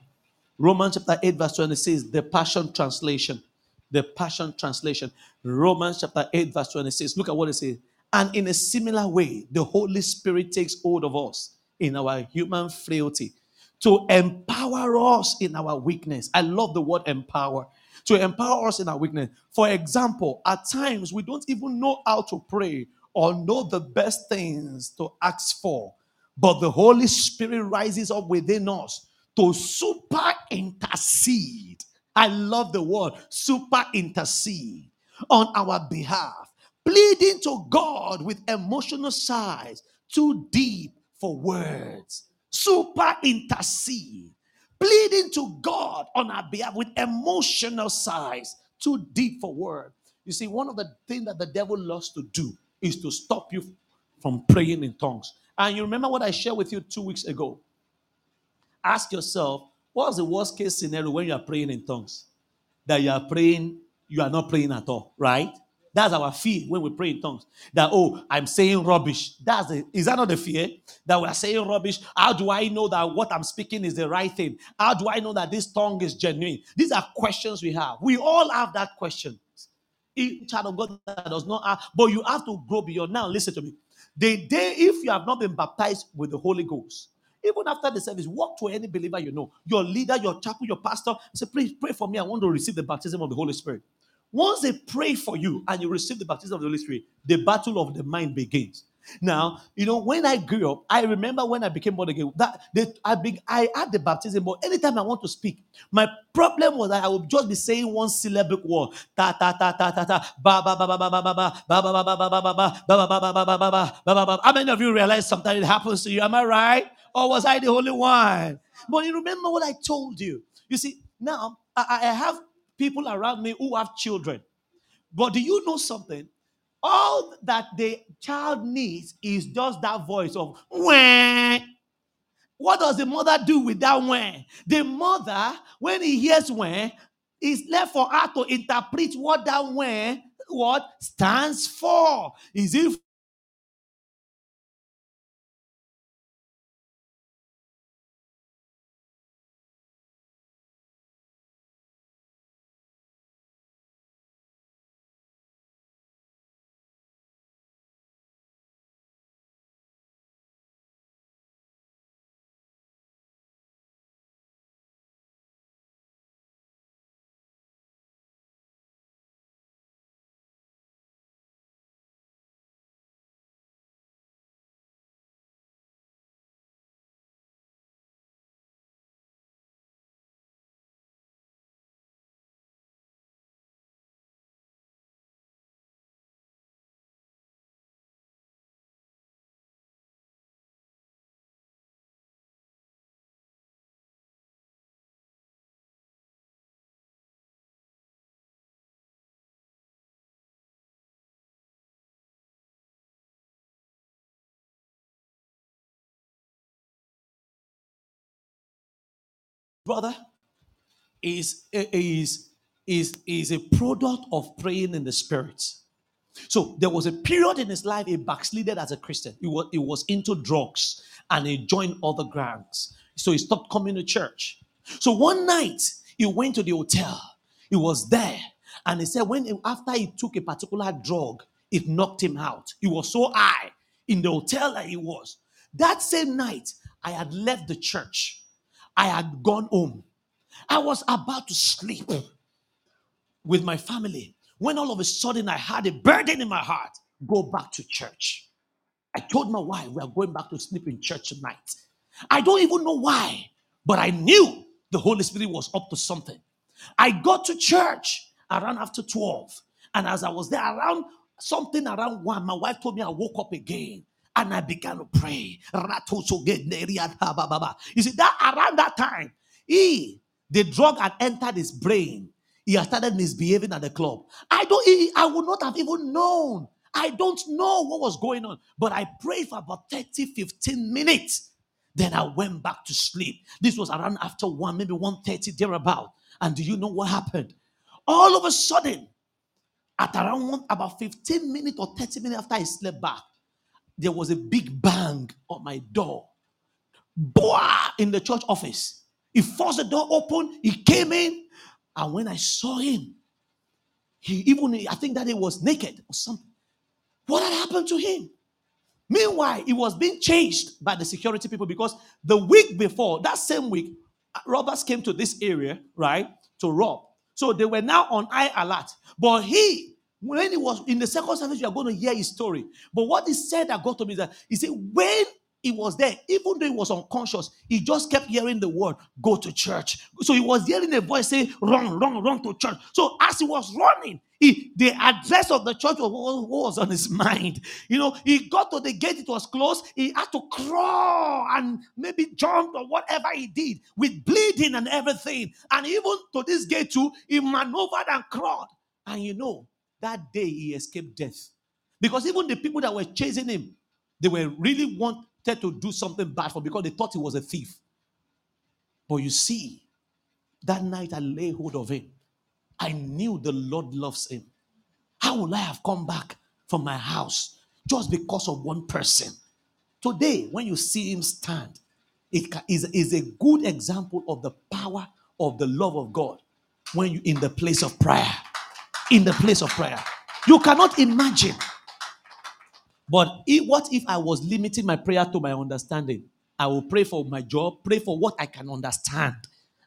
Romans chapter 8 verse 26, the Passion Translation. The Passion Translation. Romans chapter 8 verse 26. Look at what it says. And in a similar way, the Holy Spirit takes hold of us in our human frailty to empower us in our weakness. I love the word empower. To empower us in our weakness. For example, at times we don't even know how to pray or know the best things to ask for. But the Holy Spirit rises up within us to super intercede. I love the word super intercede on our behalf, pleading to God with emotional sighs too deep for words. Super intercede, pleading to God on our behalf with emotional sighs too deep for words. You see, one of the things that the devil loves to do is to stop you from praying in tongues. And you remember what I shared with you 2 weeks ago. Ask yourself, what's the worst case scenario when you are praying in tongues? That you are praying, you are not praying at all, right? That's our fear when we pray in tongues. That, oh, I'm saying rubbish. Is that not the fear? That we are saying rubbish. How do I know that what I'm speaking is the right thing? How do I know that this tongue is genuine? These are questions we have. We all have that question. Each child of God that does not have, but you have to grow beyond. Now, listen to me. The day if you have not been baptized with the Holy Ghost, even after the service, walk to any believer you know, your leader, your chaplain, your pastor, say, please pray for me. I want to receive the baptism of the Holy Spirit. Once they pray for you and you receive the baptism of the Holy Spirit, the battle of the mind begins. Now, when I grew up, I remember when I became born again, I had the baptism, but anytime I want to speak, my problem was that I would just be saying one syllabic word. Ta ta ta ta ta ta ba ba ba ba ba ba ba ba ba ba ba ba ba ba ba ba ba. How many of you realize sometimes it happens to you? Am I right? Or was I the only one? But you remember what I told you. You see, now I have people around me who have children. But do you know something? All that the child needs is just that voice of wah. What does the mother do with that wah? The mother, when he hears wah, is left for her to interpret what that wah stands for. Is it brother, is a product of praying in the Spirit. So there was a period in his life he backslided as a Christian. He was into drugs and he joined other gangs. So he stopped coming to church. So one night he went to the hotel. He was there, and he said after he took a particular drug, it knocked him out. He was so high in the hotel that he was. That same night, I had left the church. I had gone home. I was about to sleep with my family when all of a sudden I had a burden in my heart. Go back to church. I told my wife we are going back to sleep in church tonight. I don't even know why, but I knew the Holy Spirit was up to something. I got to church around after 12. And as I was there around 1, my wife told me I woke up again. And I began to pray. You see, around that time, the drug had entered his brain. He had started misbehaving at the club. I would not have even known. I don't know what was going on. But I prayed for about 30, 15 minutes. Then I went back to sleep. This was around after 1, maybe 1:30, thereabout. And do you know what happened? All of a sudden, at around about 15 minutes or 30 minutes after I slept back, there was a big bang on my door. Boah! In the church office. He forced the door open. He came in. And when I saw him, I think that he was naked or something. What had happened to him? Meanwhile, he was being chased by the security people because the week before, that same week, robbers came to this area, right, to rob. So they were now on high alert. But when he was in the second service, you are going to hear his story. But what he said that got to me is that he said, when he was there, even though he was unconscious, he just kept hearing the word, go to church. So he was hearing a voice say, run, run, run to church. So as he was running, the address of the church was on his mind. He got to the gate, it was closed. He had to crawl and maybe jump or whatever he did with bleeding and everything. And even to this gate too, he maneuvered and crawled. And that day he escaped death. Because even the people that were chasing him, they were really wanted to do something bad for him because they thought he was a thief. But you see, that night I lay hold of him. I knew the Lord loves him. How will I have come back from my house just because of one person? Today, when you see him stand, it is a good example of the power of the love of God when you're in the place of prayer. In the place of prayer. You cannot imagine. But what if I was limiting my prayer to my understanding? I will pray for my job, pray for what I can understand.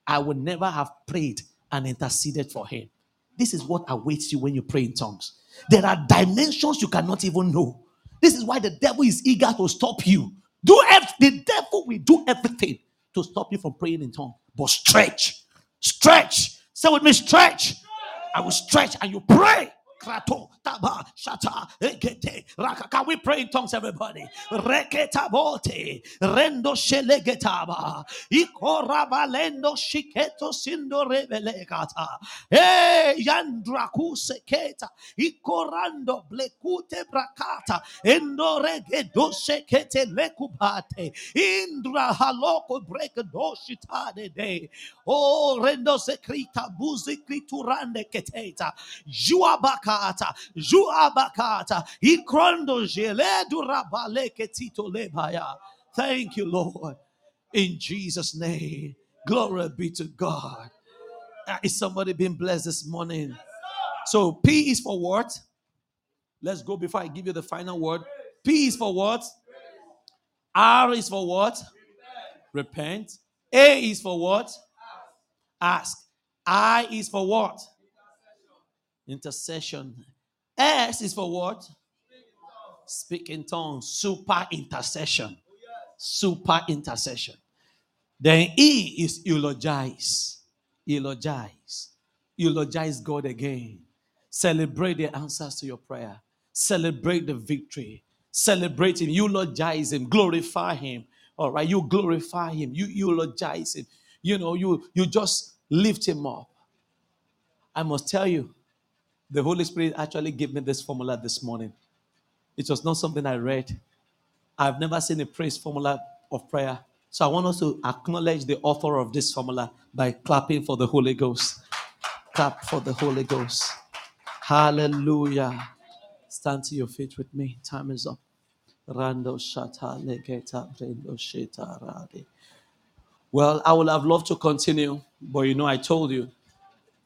I would never have prayed and interceded for him. This is what awaits you when you pray in tongues. There are dimensions you cannot even know. This is why the devil is eager to stop you. The devil will do everything to stop you from praying in tongues. But stretch. Stretch. Say with me, stretch. I will stretch and you pray. Can we pray in tongues, everybody? Thank you, Lord. In Jesus' name, glory be to God. Is somebody being blessed this morning? So P is for what? Let's go before I give you the final word. P is for what? R is for what? Repent. A is for what? Ask. I is for what? Intercession. S is for what? Speak in tongues. Super intercession. Super intercession. Then E is eulogize. Eulogize. Eulogize God again. Celebrate the answers to your prayer. Celebrate the victory. Celebrate Him. Eulogize Him. Glorify Him. All right. You glorify Him. You eulogize Him. You know, you just lift Him up. I must tell you, the Holy Spirit actually gave me this formula this morning. It was not something I read. I've never seen a praise formula of prayer. So I want us to acknowledge the author of this formula by clapping for the Holy Ghost. Clap for the Holy Ghost. Hallelujah. Stand to your feet with me. Time is up. Well, I would have loved to continue, but you know, I told you,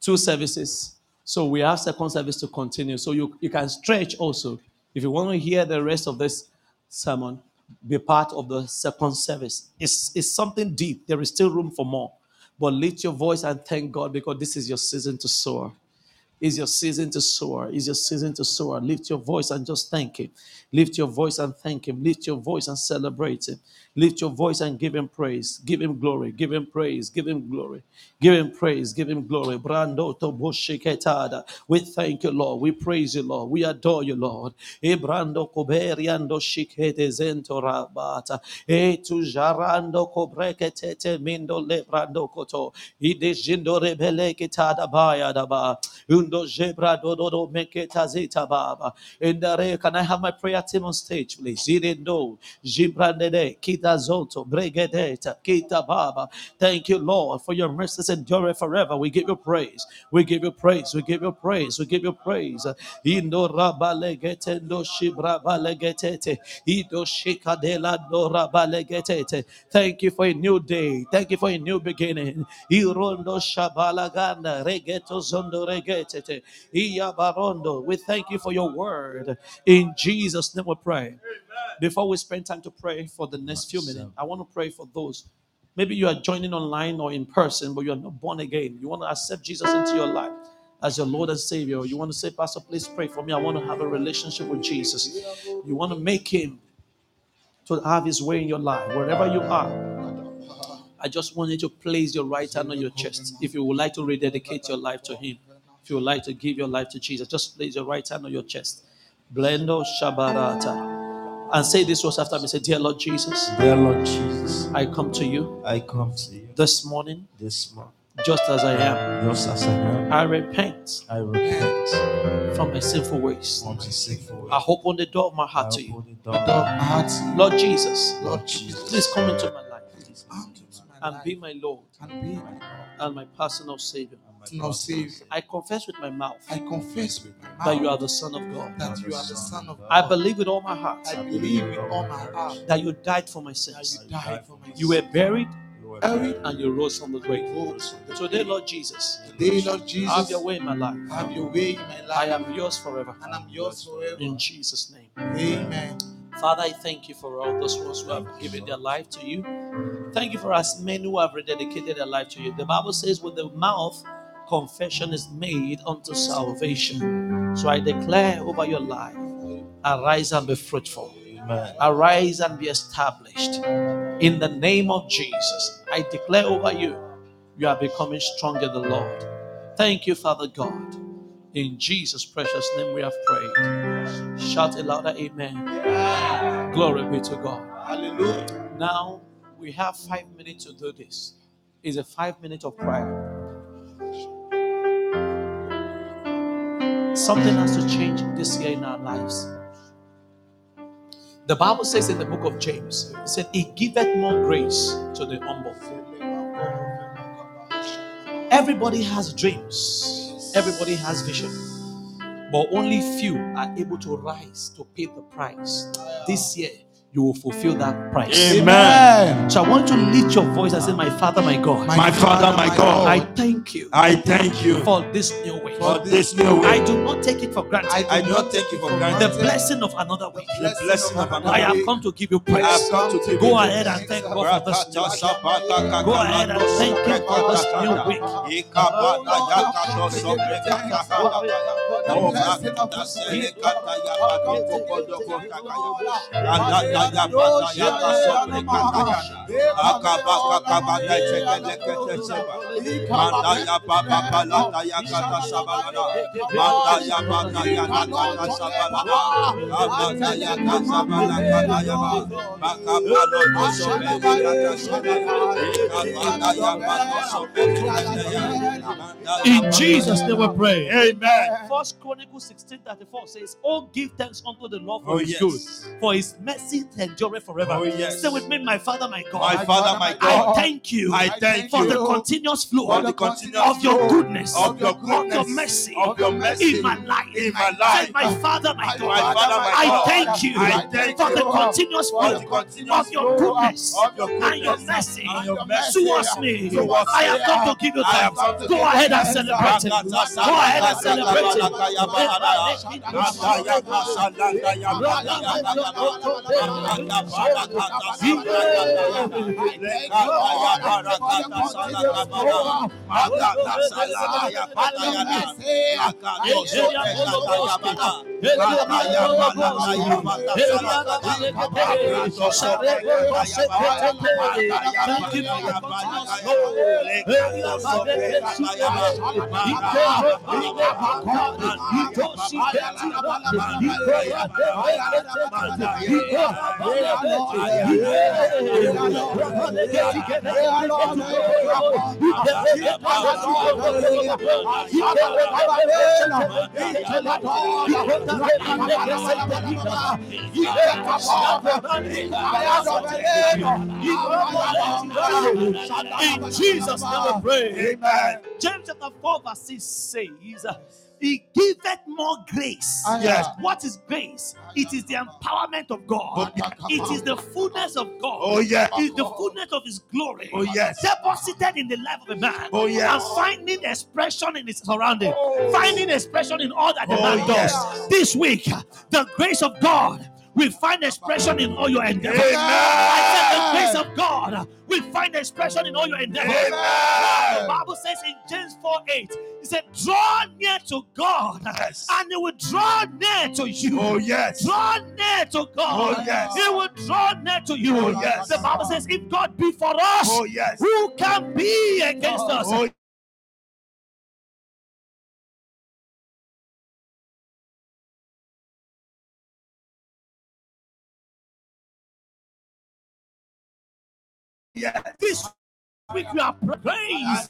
2 services. So we have second service to continue. So you can stretch also. If you want to hear the rest of this sermon, be part of the second service. It's something deep. There is still room for more. But lift your voice and thank God, because this is your season to soar. It's your season to soar. It's your season to soar. Lift your voice and just thank Him. Lift your voice and thank Him. Lift your voice and celebrate Him. Lift your voice and give Him praise. Give Him glory. Give Him praise. Give Him glory. Give Him praise. Give Him glory. We thank you, Lord. We praise you, Lord. We adore you, Lord. Can I have my prayer team on stage, please? Thank you, Lord, for your mercies endure forever. We give you praise. We give you praise. We give you praise. We give you praise. Thank you for a new day. Thank you for a new beginning. We thank you for your word. In Jesus' name we pray. Amen. Before we spend time to pray for the next few minutes, I want to pray for those. Maybe you are joining online or in person, but you are not born again. You want to accept Jesus into your life as your Lord and Savior. You want to say, Pastor, please pray for me. I want to have a relationship with Jesus. You want to make Him to have His way in your life, wherever you are. I just want you to place your right hand on your chest. If you would like to rededicate your life to Him, if you would like to give your life to Jesus, just place your right hand on your chest. Blendo Shabarata. And say this was after me. Say, Dear Lord Jesus. Dear Lord Jesus. I come to you. I come to you. This morning. This morning. Just as I am. Just as I am. I repent. I repent. From my sinful ways. From my sinful ways. I open the door of my heart to you. The door of my heart. Lord Jesus. Lord Jesus. Please come into my life. Please come into and be my Lord and my personal Savior. I confess with my mouth that you are the Son of God. That you are the Son of God. I believe with all my heart that you died for my sins. You were buried and you rose from the grave. Today, Lord Jesus, have your way in my life. I am yours forever. In Jesus' name. Amen. Father, I thank you for all those ones who have given their life to you. Thank you for as many who have rededicated their life to you. The Bible says, with the mouth, confession is made unto salvation. So I declare over your life Arise and be fruitful. Amen. Arise and be established. In the name of Jesus, I declare over you, you are becoming stronger in the Lord. Thank you, Father God. In Jesus' precious name we have prayed. Shout a louder amen. Amen. Glory be to God. Hallelujah. Now, we have 5 minutes to do this. It's a 5 minute of prayer. Something has to change this year in our lives. The Bible says in the book of James, it said, "He giveth more grace to the humble." Everybody has dreams. Everybody has vision. But only few are able to rise to pay the price. This year, you will fulfill that price. Amen. So I want to lift your voice and say, "My Father, my God. My Father, my God. I thank you. I thank you for this new way. For this new way. I do not take it for granted. I do not take it for granted. The blessing of another way. The blessing of another way. I have come to give you praise. Go ahead and thank God for this new way. Go ahead and thank Him for this new week. In Jesus name we pray. Amen. 1 Chronicles 16:34 says, "Oh, give thanks unto the Lord for His good, for His mercy endureth forever." Say with me, "My Father, my God. My Father, my God. I thank you. I thank for you the continuous flow of your goodness, of your mercy, in my life. In my life. Say, "My Father, my God. My Father, my God. I thank you. I thank for you the continuous flow of your goodness and your mercy towards me. I have come to give you thanks." Go ahead and celebrate it. Go ahead and celebrate it. In Jesus' name we pray. Amen. James chapter 4:6 says, "He giveth more grace." Yes. What is grace? It is the empowerment of God. It is the fullness of God. Oh yeah. It is the fullness of His glory. Oh yes. Deposited in the life of a man. Oh yeah. And finding expression in his surrounding. Oh. Finding expression in all that the man does. Yes. This week, the grace of God will find expression in all your endeavors. Amen. I said the grace of God will find expression in all your endeavors. Amen. The Bible says in James 4:8, it said, "Draw near to God, and He will draw near to you." Oh yes. Draw near to God. Oh yes. He will draw near to you. Oh yes. The Bible says, "If God be for us, oh yes, who can be against us?" Oh, yeah. This week we are praised.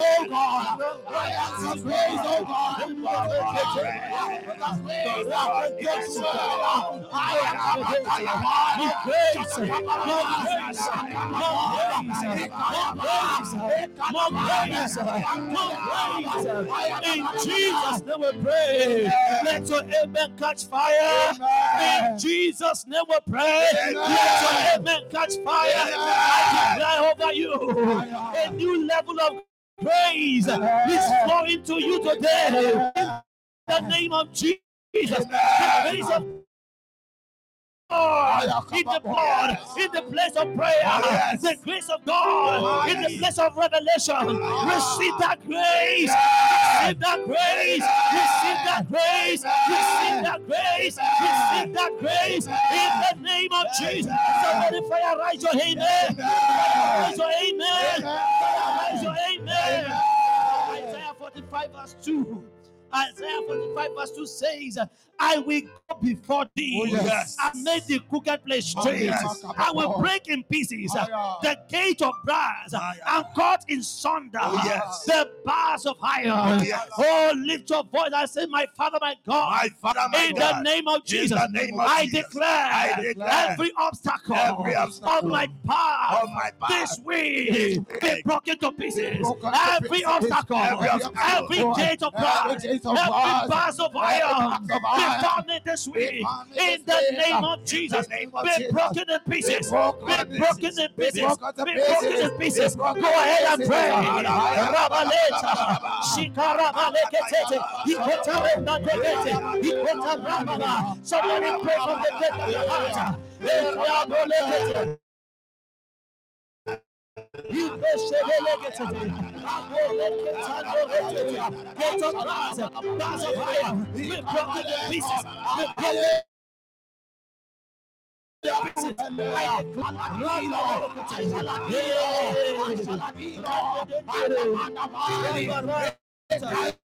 Oh God, I am praise, oh God, in Jesus' name we pray. Let your amen catch fire. In Jesus' name we pray. Let your amen catch fire. I declare over you a new level of praise is flowing to you today. In the name of Jesus, the praise of God in the God, in the place of prayer, the grace of God in the place of revelation. Receive that grace. Receive that grace. Receive that grace. Receive that grace. Receive that grace. In the name of Jesus. Somebody fire, raise your amen. Fire, raise your amen. Fire, raise your amen. Isaiah 45 verse 2. Isaiah 45 verse 2 says, I will go before thee. Oh, yes. And make the crooked place straight. Oh, yes. I will break in pieces the gate of brass and cut in sunder the bars of iron. Oh, yes. Oh, lift your voice. I say, my Father, my God, in the name of Jesus, I declare every obstacle on my path this week be broken to pieces. Every obstacle, every gate of brass, every bars of iron, be this week in the name of Jesus. Be broken in pieces. Be broken in pieces. Be broken in pieces. Go ahead and pray. Somebody pray from the depth of your heart. You push the I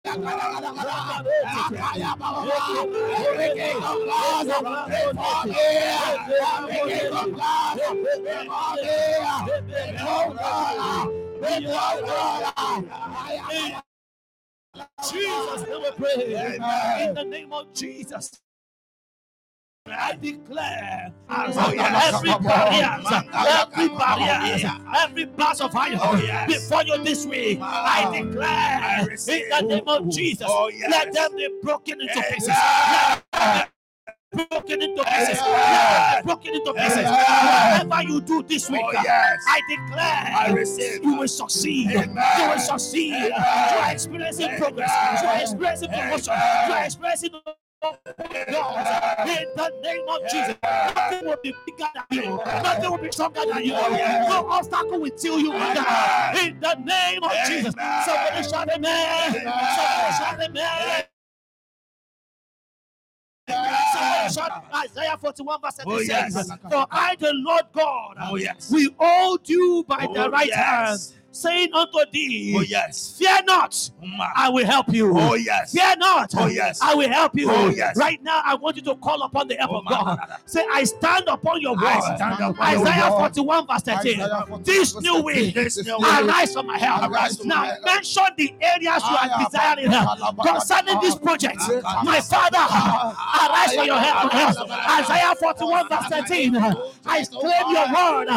Jesus, we pray in the name of Jesus. I declare every bars of fire before you this week. I declare in the name of Jesus, let them be broken into pieces. Broken into pieces. Whatever you do this week, I declare you will succeed. You will succeed. You are experiencing progress. You are experiencing promotion. You are experiencing. God, in the name of Jesus, nothing will be bigger than you, nothing will be stronger than you, no obstacle will till you down. In the name of Jesus, somebody shout amen. Isaiah 41 verse 36. For I, the Lord God, will hold you by the right hand, saying unto thee, fear not, I will help you. Fear not, I will help you. Right now, I want you to call upon the help of God. Say, I stand upon your word. Isaiah 41 verse 13. This new week, arise for my help. Now, mention the areas you are desiring help concerning this project. My Father, arise for your help. Isaiah 41 verse 13. I claim your word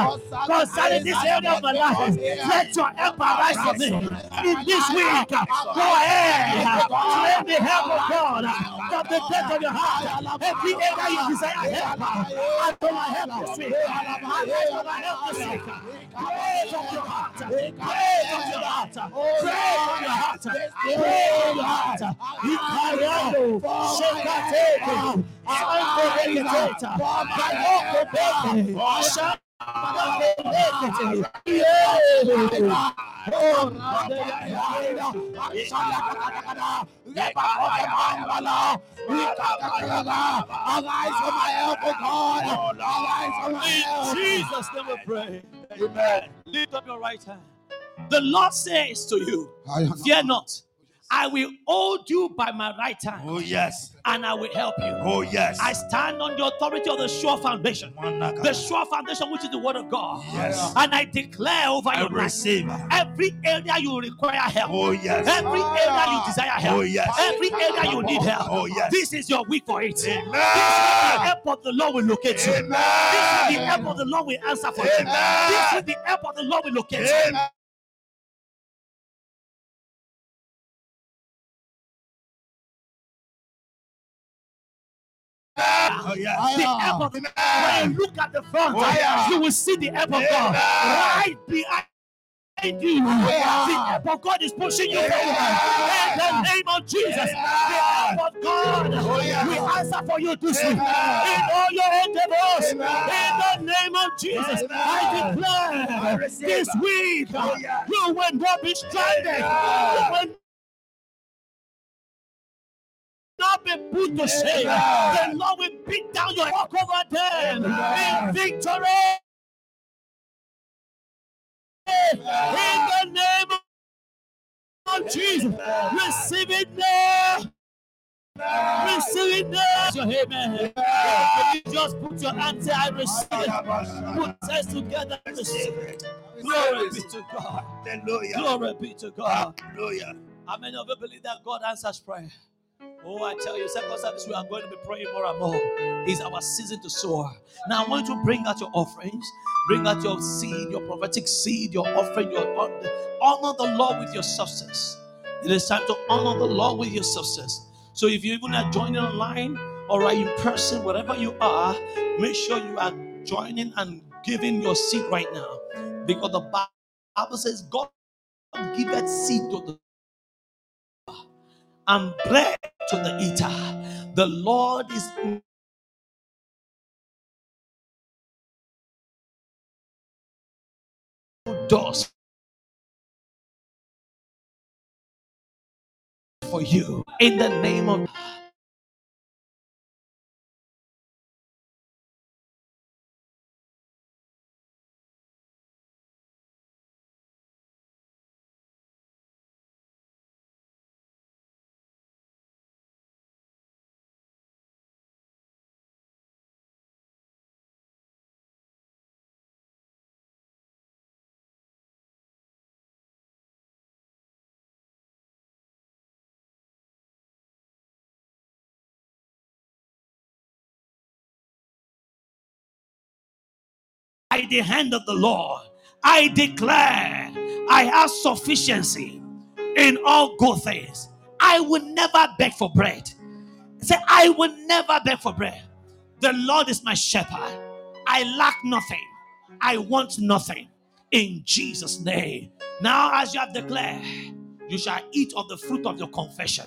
concerning this area of my life. Let your help arise for me in this week. Go ahead, claim the help of God from the depth of your heart. Every area you desire help, I want my help this week. I want my help this week. Pray from your heart. Pray from your heart. In Jesus' name we pray. Amen. Lift up your right hand. The Lord says to you, fear not, I will hold you by my right hand. Oh, yes. And I will help you. Oh, yes. I stand on the authority of the sure foundation. The sure foundation, which is the word of God. Yes. And I declare over your life. Every area you require help. Oh, yes. Every area you desire help. Oh, yes. Every area you need help. Oh, yes. This is your week for it. Amen. This is the help of the Lord will locate you. Amen. This is the help of the Lord will answer for you. This is the help of the Lord will locate you. Amen. Oh, yes. The help of God. When you look at the front, oh, yeah, you will see the help of God right behind you. Oh, yeah. The help of God is pushing you forward. In the name of Jesus, the help of God will answer for you this week. In all your endeavors, in the name of Jesus, I declare this week you will not be stranded. You will not be put to shame. The Lord will beat down your walk over them in victory. In the name of Jesus, receive it now. Receive it now. Amen. If you just put your hand, say, I receive it. Put us together. Receive it. Glory be to God. Hallelujah. Glory be to God. Hallelujah. How many of you believe that God answers prayer? Oh, I tell you, second service, we are going to be praying more and more. It's our season to soar. Now, I want you to bring out your offerings. Bring out your seed, your prophetic seed, your offering. Honor the Lord with your substance. It is time to honor the Lord with your substance. So if you even are joining online or are in person, wherever you are, make sure you are joining and giving your seed right now. Because the Bible says, God giveth seed to the and bread to the eater. The Lord is doors for you in the name of by the hand of the Lord. I declare I have sufficiency in all good things. I will never beg for bread. Say, I will never beg for bread. The Lord is my shepherd. I lack nothing. I want nothing. In Jesus' name. Now, as you have declared, you shall eat of the fruit of your confession.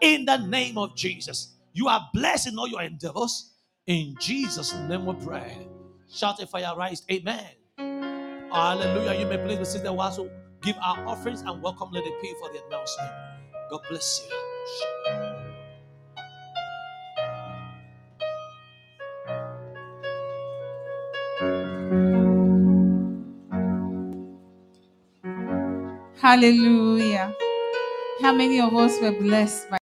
In the name of Jesus. You are blessed in all your endeavors. In Jesus' name we pray. Shout if I arise, amen. Hallelujah. You may please receive the wazoo. Give our offerings and welcome Lady P for the announcement. God bless you. Hallelujah. How many of us were blessed by